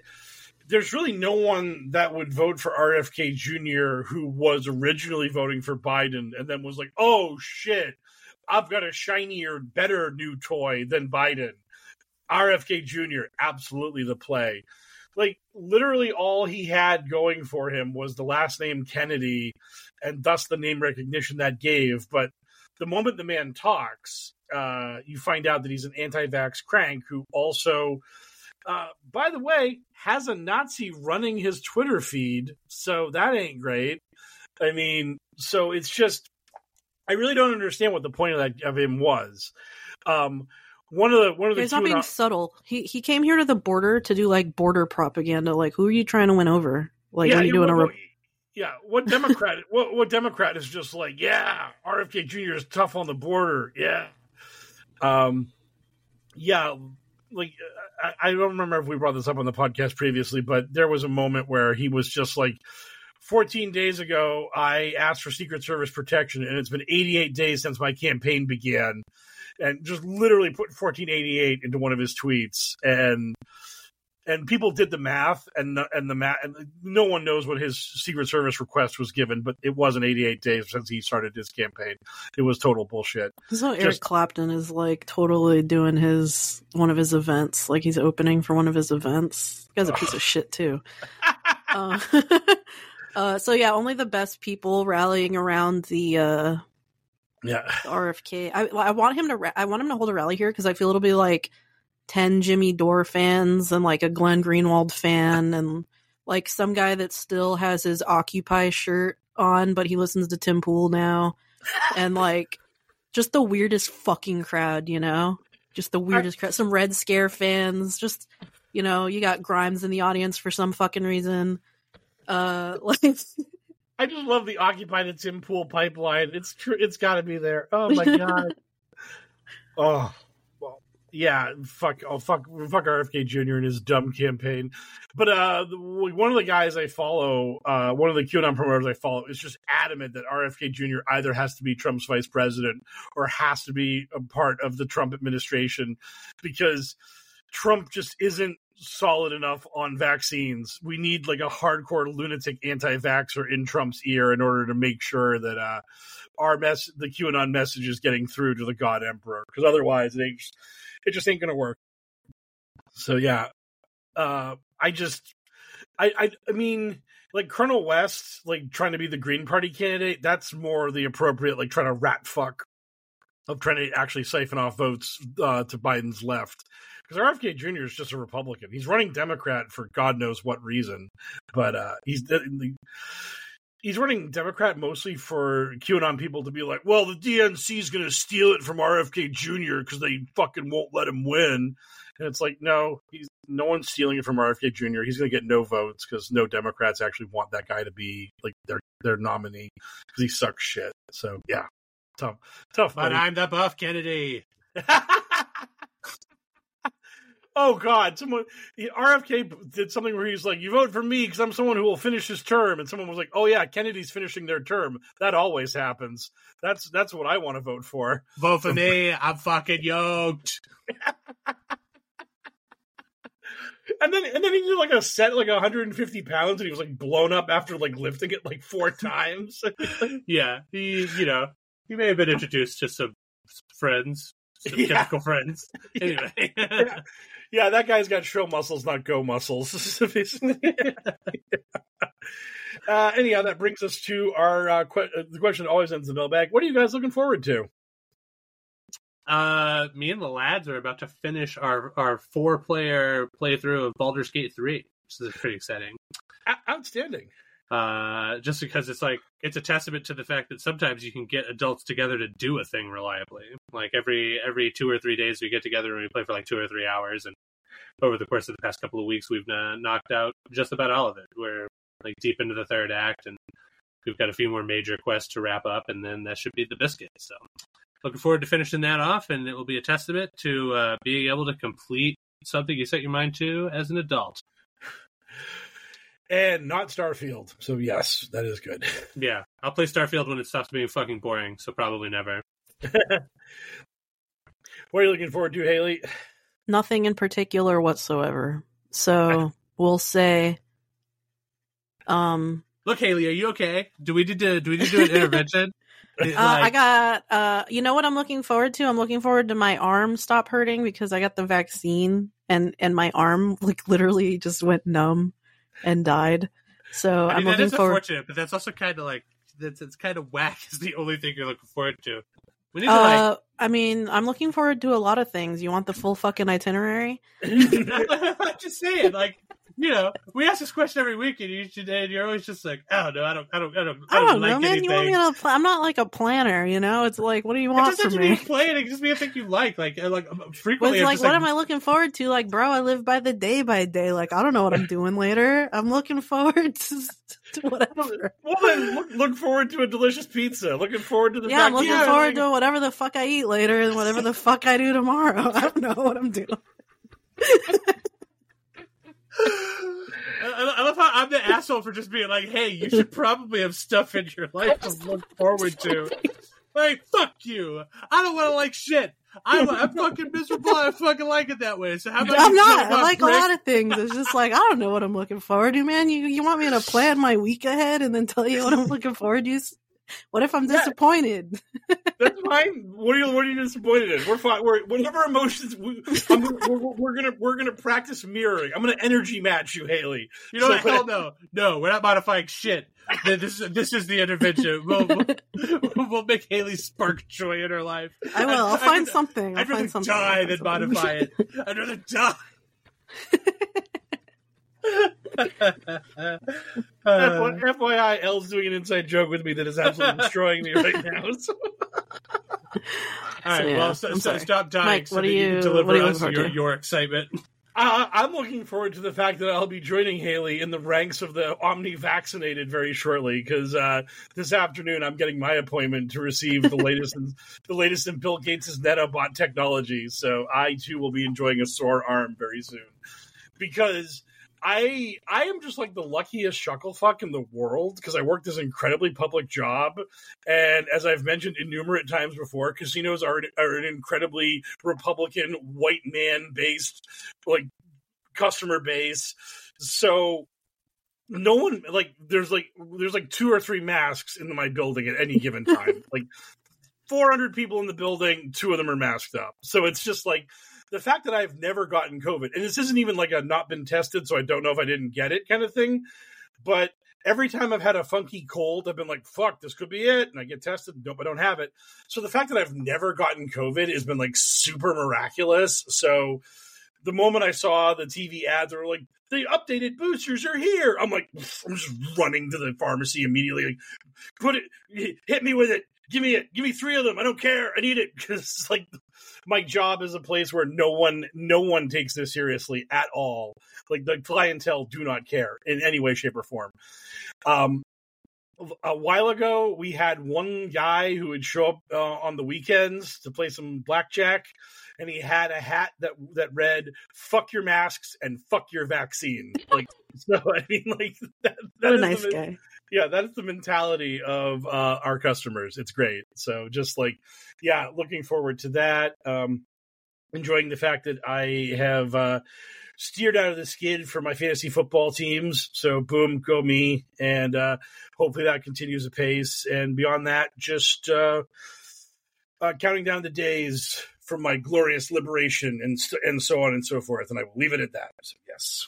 there's really no one that would vote for R F K Junior who was originally voting for Biden and then was like, oh, shit, I've got a shinier, better new toy than Biden. R F K Junior, absolutely the play. Like, literally all he had going for him was the last name Kennedy, and thus the name recognition that gave. But the moment the man talks, uh, you find out that he's an anti-vax crank who also, uh, by the way, has a Nazi running his Twitter feed, so that ain't great. I mean, so it's just, I really don't understand what the point of that of him was. Um One of the one of the he's not being not- subtle. He he came here to the border to do like border propaganda. Like, who are you trying to win over? Like, yeah, are you doing a? Re- yeah, what Democrat? what what Democrat is just like? Yeah, R F K Junior is tough on the border. Yeah, um, yeah. Like, I, I don't remember if we brought this up on the podcast previously, but there was a moment where he was just like, fourteen days ago, I asked for Secret Service protection, and it's been eighty-eight days since my campaign began. And just literally put fourteen eighty-eight into one of his tweets, and and people did the math, and the, and the math, and no one knows what his Secret Service request was given, but it wasn't eighty-eight days since he started his campaign. It was total bullshit. So Eric just, Clapton is like totally doing his one of his events, like he's opening for one of his events. This guy's a piece of shit too. Uh, uh, so yeah, only the best people rallying around the. Uh, Yeah, R F K. I, I want him to. Ra- I want him to hold a rally here because I feel it'll be like ten Jimmy Dore fans and like a Glenn Greenwald fan and like some guy that still has his Occupy shirt on, but he listens to Tim Pool now, and like just the weirdest fucking crowd, you know, just the weirdest I- crowd. Some Red Scare fans, just you know, you got Grimes in the audience for some fucking reason, uh, like. I just love the Occupy to Tim Pool pipeline. It's true. It's got to be there. Oh my god. Oh, well, yeah. Fuck. Oh, fuck. Fuck R F K Junior and his dumb campaign. But uh, one of the guys I follow, uh, one of the QAnon promoters I follow, is just adamant that R F K Junior either has to be Trump's vice president or has to be a part of the Trump administration because Trump just isn't solid enough on vaccines. We need like a hardcore lunatic anti-vaxxer in Trump's ear in order to make sure that uh, our mess, the QAnon message, is getting through to the God Emperor. Because otherwise, it ain't, it just ain't gonna work. So yeah, uh, I just, I, I, I mean, like Colonel West, like trying to be the Green Party candidate. That's more the appropriate, like trying to rat fuck of trying to actually siphon off votes uh, to Biden's left. Because R F K Junior is just a Republican. He's running Democrat for God knows what reason, but uh, he's he's running Democrat mostly for QAnon people to be like, well, the D N C is going to steal it from R F K Junior because they fucking won't let him win. And it's like, no, he's no one's stealing it from R F K Junior He's going to get no votes because no Democrats actually want that guy to be like their their nominee because he sucks shit. So yeah, tough, tough. But buddy. I'm the buff Kennedy. oh God, someone, R F K did something where he's like, you vote for me because I'm someone who will finish his term. And someone was like, oh yeah, Kennedy's finishing their term. That always happens. That's, that's what I want to vote for. Vote for me. I'm fucking yoked. And then, and then he did like a set, like one hundred fifty pounds, and he was like blown up after like lifting it like four times. Yeah. He, you know, he may have been introduced to some friends, some yeah. chemical friends. Anyway. Yeah. Yeah. Yeah. That guy's got show muscles, not go muscles. uh, anyhow, that brings us to our, uh, que- the question that always ends the mailbag. What are you guys looking forward to? Uh, me and the lads are about to finish our, our four-player playthrough of Baldur's Gate three, which is pretty exciting. O- outstanding. Uh, just because it's like, it's a testament to the fact that sometimes you can get adults together to do a thing reliably. Like every every two or three days we get together and we play for like two or three hours, and over the course of the past couple of weeks we've uh, knocked out just about all of it. We're like deep into the third act, and we've got a few more major quests to wrap up, and then that should be the biscuit, so... Looking forward to finishing that off, and it will be a testament to uh, being able to complete something you set your mind to as an adult. And not Starfield. So, yes, that is good. Yeah. I'll play Starfield when it stops being fucking boring, so probably never. What are you looking forward to, Haley? Nothing in particular whatsoever. So, we'll say... Um, Look, Haley, are you okay? Do we need to, do, we need to do an intervention? Like... Uh, I got, uh, you know what I'm looking forward to? I'm looking forward to my arm stop hurting because I got the vaccine, and, and my arm like literally just went numb and died. So I mean, I'm looking forward. That is unfortunate, but that's also kind of like, that's, it's kind of whack is the only thing you're looking forward to. We need to uh, like... I mean, I'm looking forward to a lot of things. You want the full fucking itinerary? I'm just saying, like, you know, we ask this question every week, and you today, and you're always just like, "Oh no, I don't, I don't, I don't, I don't, I don't like know, man. Anything. You want me to? Pl- I'm not like a planner, you know. It's like, what do you want it from me? Just planning, just be a thing you like, like, like frequently. It's like, just what like... am I looking forward to? Like, bro, I live by the day by day. Like, I don't know what I'm doing later. I'm looking forward to, to whatever. Well, look, look forward to a delicious pizza. Looking forward to the yeah. I'm looking here. forward to whatever the fuck I eat later, and whatever the fuck I do tomorrow. I don't know what I'm doing. I love how I'm the asshole for just being like, hey, you should probably have stuff in your life to look forward to. Like, fuck you. I don't want to like shit. I'm, I'm fucking miserable. I fucking like it that way. So how about I'm not. I like brick? a lot of things. It's just like, I don't know what I'm looking forward to, man. You you want me to plan my week ahead and then tell you what I'm looking forward to? What if I'm disappointed? That's fine. What are you? What are you disappointed in? We're fine. We're whatever emotions. We, I'm, we're, we're gonna we're gonna practice mirroring. I'm gonna energy match you, Haley. You know so, what? Hell no, no. We're not modifying shit. This is this is the intervention. We'll, we'll, we'll make Haley spark joy in her life. I will. I'll I'd, find I'd, something. I'd, I'll rather find die something. than modify it. I'd rather die. uh, F Y I, Elle's doing an inside joke with me that is absolutely destroying me right now. So. All right, so, yeah, well, so, so stop dying, Mike, so that you, you can deliver you us your, your excitement. Uh, I'm looking forward to the fact that I'll be joining Haley in the ranks of the omni-vaccinated very shortly, because uh, this afternoon I'm getting my appointment to receive the latest in, the latest in Bill Gates' nanobot technology. So I, too, will be enjoying a sore arm very soon. Because... I I am just like the luckiest shucklefuck in the world because I work this incredibly public job, and as I've mentioned innumerate times before, casinos are are an incredibly Republican white man based like customer base. So no one like there's like there's like two or three masks in my building at any given time. Like four hundred people in the building, two of them are masked up. So it's just like. The fact that I've never gotten COVID, and this isn't even like a not been tested, so I don't know if I didn't get it kind of thing, but every time I've had a funky cold, I've been like, fuck, this could be it, and I get tested, nope, I don't have it. So the fact that I've never gotten COVID has been like super miraculous. So the moment I saw the T V ads that were like, the updated boosters are here, I'm like, I'm just running to the pharmacy immediately, like, put it, hit me with it. Give me it. Give me three of them. I don't care. I need it because, like, my job is a place where no one, no one takes this seriously at all. Like the clientele do not care in any way, shape, or form. Um, a while ago, we had one guy who would show up uh, on the weekends to play some blackjack, and he had a hat that that read "Fuck your masks and fuck your vaccine." Like, so I mean, like that, that is a nice the, guy. Yeah, that's the mentality of uh, our customers. It's great. So just like, yeah, looking forward to that. Um, enjoying the fact that I have uh, steered out of the skid for my fantasy football teams. So boom, go me. And uh, hopefully that continues apace. And beyond that, just uh, uh, counting down the days from my glorious liberation and and so on and so forth. And I will leave it at that. So, yes.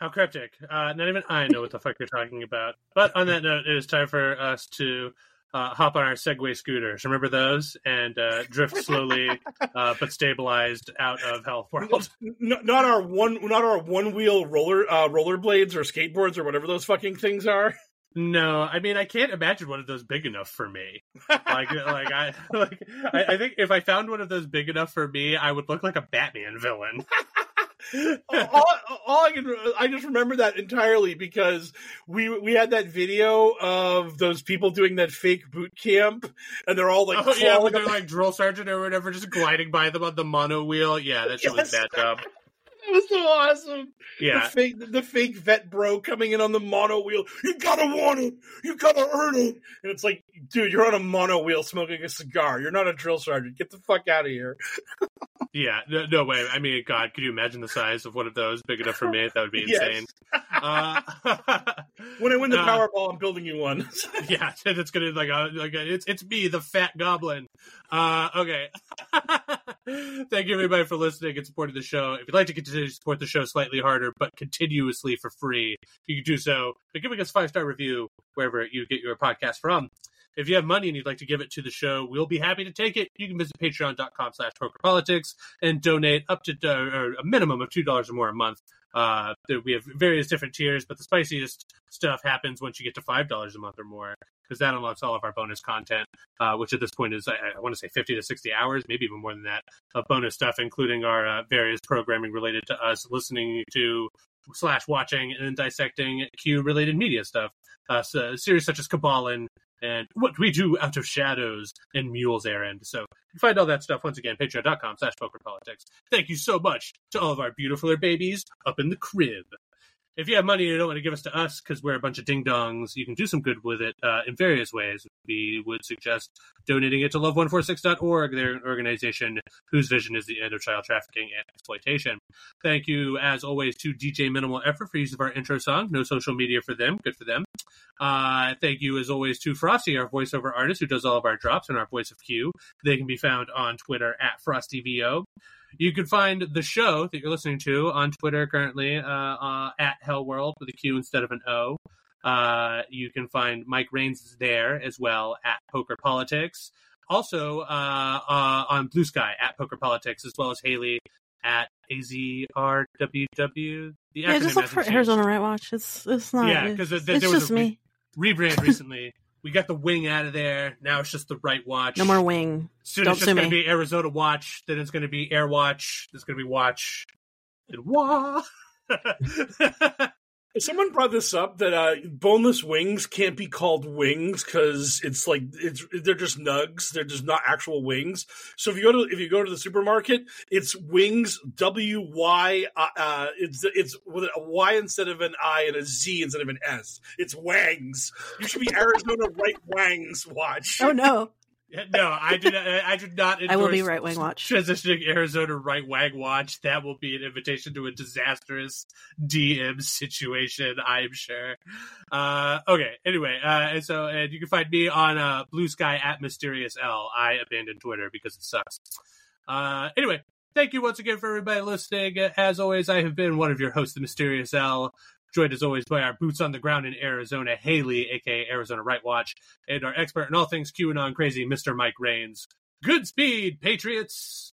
How cryptic. Uh, not even I know what the fuck you're talking about. But on that note, it is time for us to Uh, hop on our Segway scooters. Remember those? And uh, drift slowly, uh, but stabilized out of health world. Not, not our one, not our one-wheel roller uh, rollerblades or skateboards or whatever those fucking things are. No, I mean I can't imagine one of those big enough for me. Like, like I, like I, I think if I found one of those big enough for me, I would look like a Batman villain. all, all I can, I just remember that entirely because we we had that video of those people doing that fake boot camp, and they're all like, oh, yeah, they're like drill sergeant or whatever, just gliding by them on the mono wheel. Yeah, that shit yes. was bad job. It was so awesome. Yeah, the fake, the fake vet bro coming in on the mono wheel. You gotta want it. You gotta earn it. And it's like, dude, you're on a mono wheel smoking a cigar. You're not a drill sergeant. Get the fuck out of here. Yeah, no, no way. I mean, God, could you imagine the size of one of those big enough for me? That would be insane. Yes. uh, when I win the uh, Powerball, I'm building you one. Yeah, it's gonna like, uh, like uh, it's it's me, the fat goblin. Uh, okay. Thank you everybody for listening and supporting the show. If you'd like to continue to support the show slightly harder but continuously for free, you can do so by giving us a five star review wherever you get your podcast from. If you have money and you'd like to give it to the show, we'll be happy to take it. You can visit patreon.com slash pokerpolitics and donate up to uh, a minimum of two dollars or more a month. Uh, we have various different tiers, but the spiciest stuff happens once you get to five dollars a month or more, because that unlocks all of our bonus content, uh, which at this point is, I, I want to say fifty to sixty hours, maybe even more than that, of bonus stuff, including our uh, various programming related to us, listening to slash watching and dissecting Q-related media stuff, uh, so series such as Kabbalah and What We Do Out of Shadows and Mule's Errand. So you can find all that stuff, once again, patreon.com slash pokerpolitics. Thank you so much to all of our beautifuler babies up in the crib. If you have money you don't want to give us to us because we're a bunch of ding-dongs, you can do some good with it uh, in various ways. We would suggest donating it to love one four six dot org, their organization whose vision is the end of child trafficking and exploitation. Thank you, as always, to D J Minimal Effort for use of our intro song. No social media for them. Good for them. Uh, thank you, as always, to Frosty, our voiceover artist, who does all of our drops and our voice of Q. They can be found on Twitter at FrostyVO. You can find the show that you're listening to on Twitter currently uh, uh, at HellWorld with a Q instead of an O. Uh, you can find Mike Rains there as well at PokerPolitics. Also uh, uh, on Blue Sky at PokerPolitics, as well as Haley at A Z R W W. The yeah, just look for changed. Arizona Right Watch. It's it's not. Yeah, because there, there was a re- rebrand recently. We got the wing out of there. Now it's just the Right Watch. No more wing. Soon Don't it's just going to be Arizona Watch. Then it's going to be Air Watch. There's going to be Watch. And wah. Someone brought this up that uh, boneless wings can't be called wings because it's like it's they're just nugs. They're just not actual wings. So if you go to if you go to the supermarket, it's wings W Y. Uh, it's it's with a Y instead of an I and a Z instead of an S. It's wangs. You should be Arizona Right Wangs Watch. Oh no. No, I do not. I do not endorse I will be Right Wing Watch. Transitioning Arizona Right Wing Watch. That will be an invitation to a disastrous D M situation, I'm sure. Uh, okay. Anyway, uh, and so and you can find me on uh, Blue Sky at Mysterious L. I abandoned Twitter because it sucks. Uh, anyway, thank you once again for everybody listening. As always, I have been one of your hosts, the Mysterious L. Joined, as always, by our boots on the ground in Arizona, Haley, a k a. Arizona Right Watch, and our expert in all things QAnon crazy, Mister Mike Rains. Good speed, Patriots!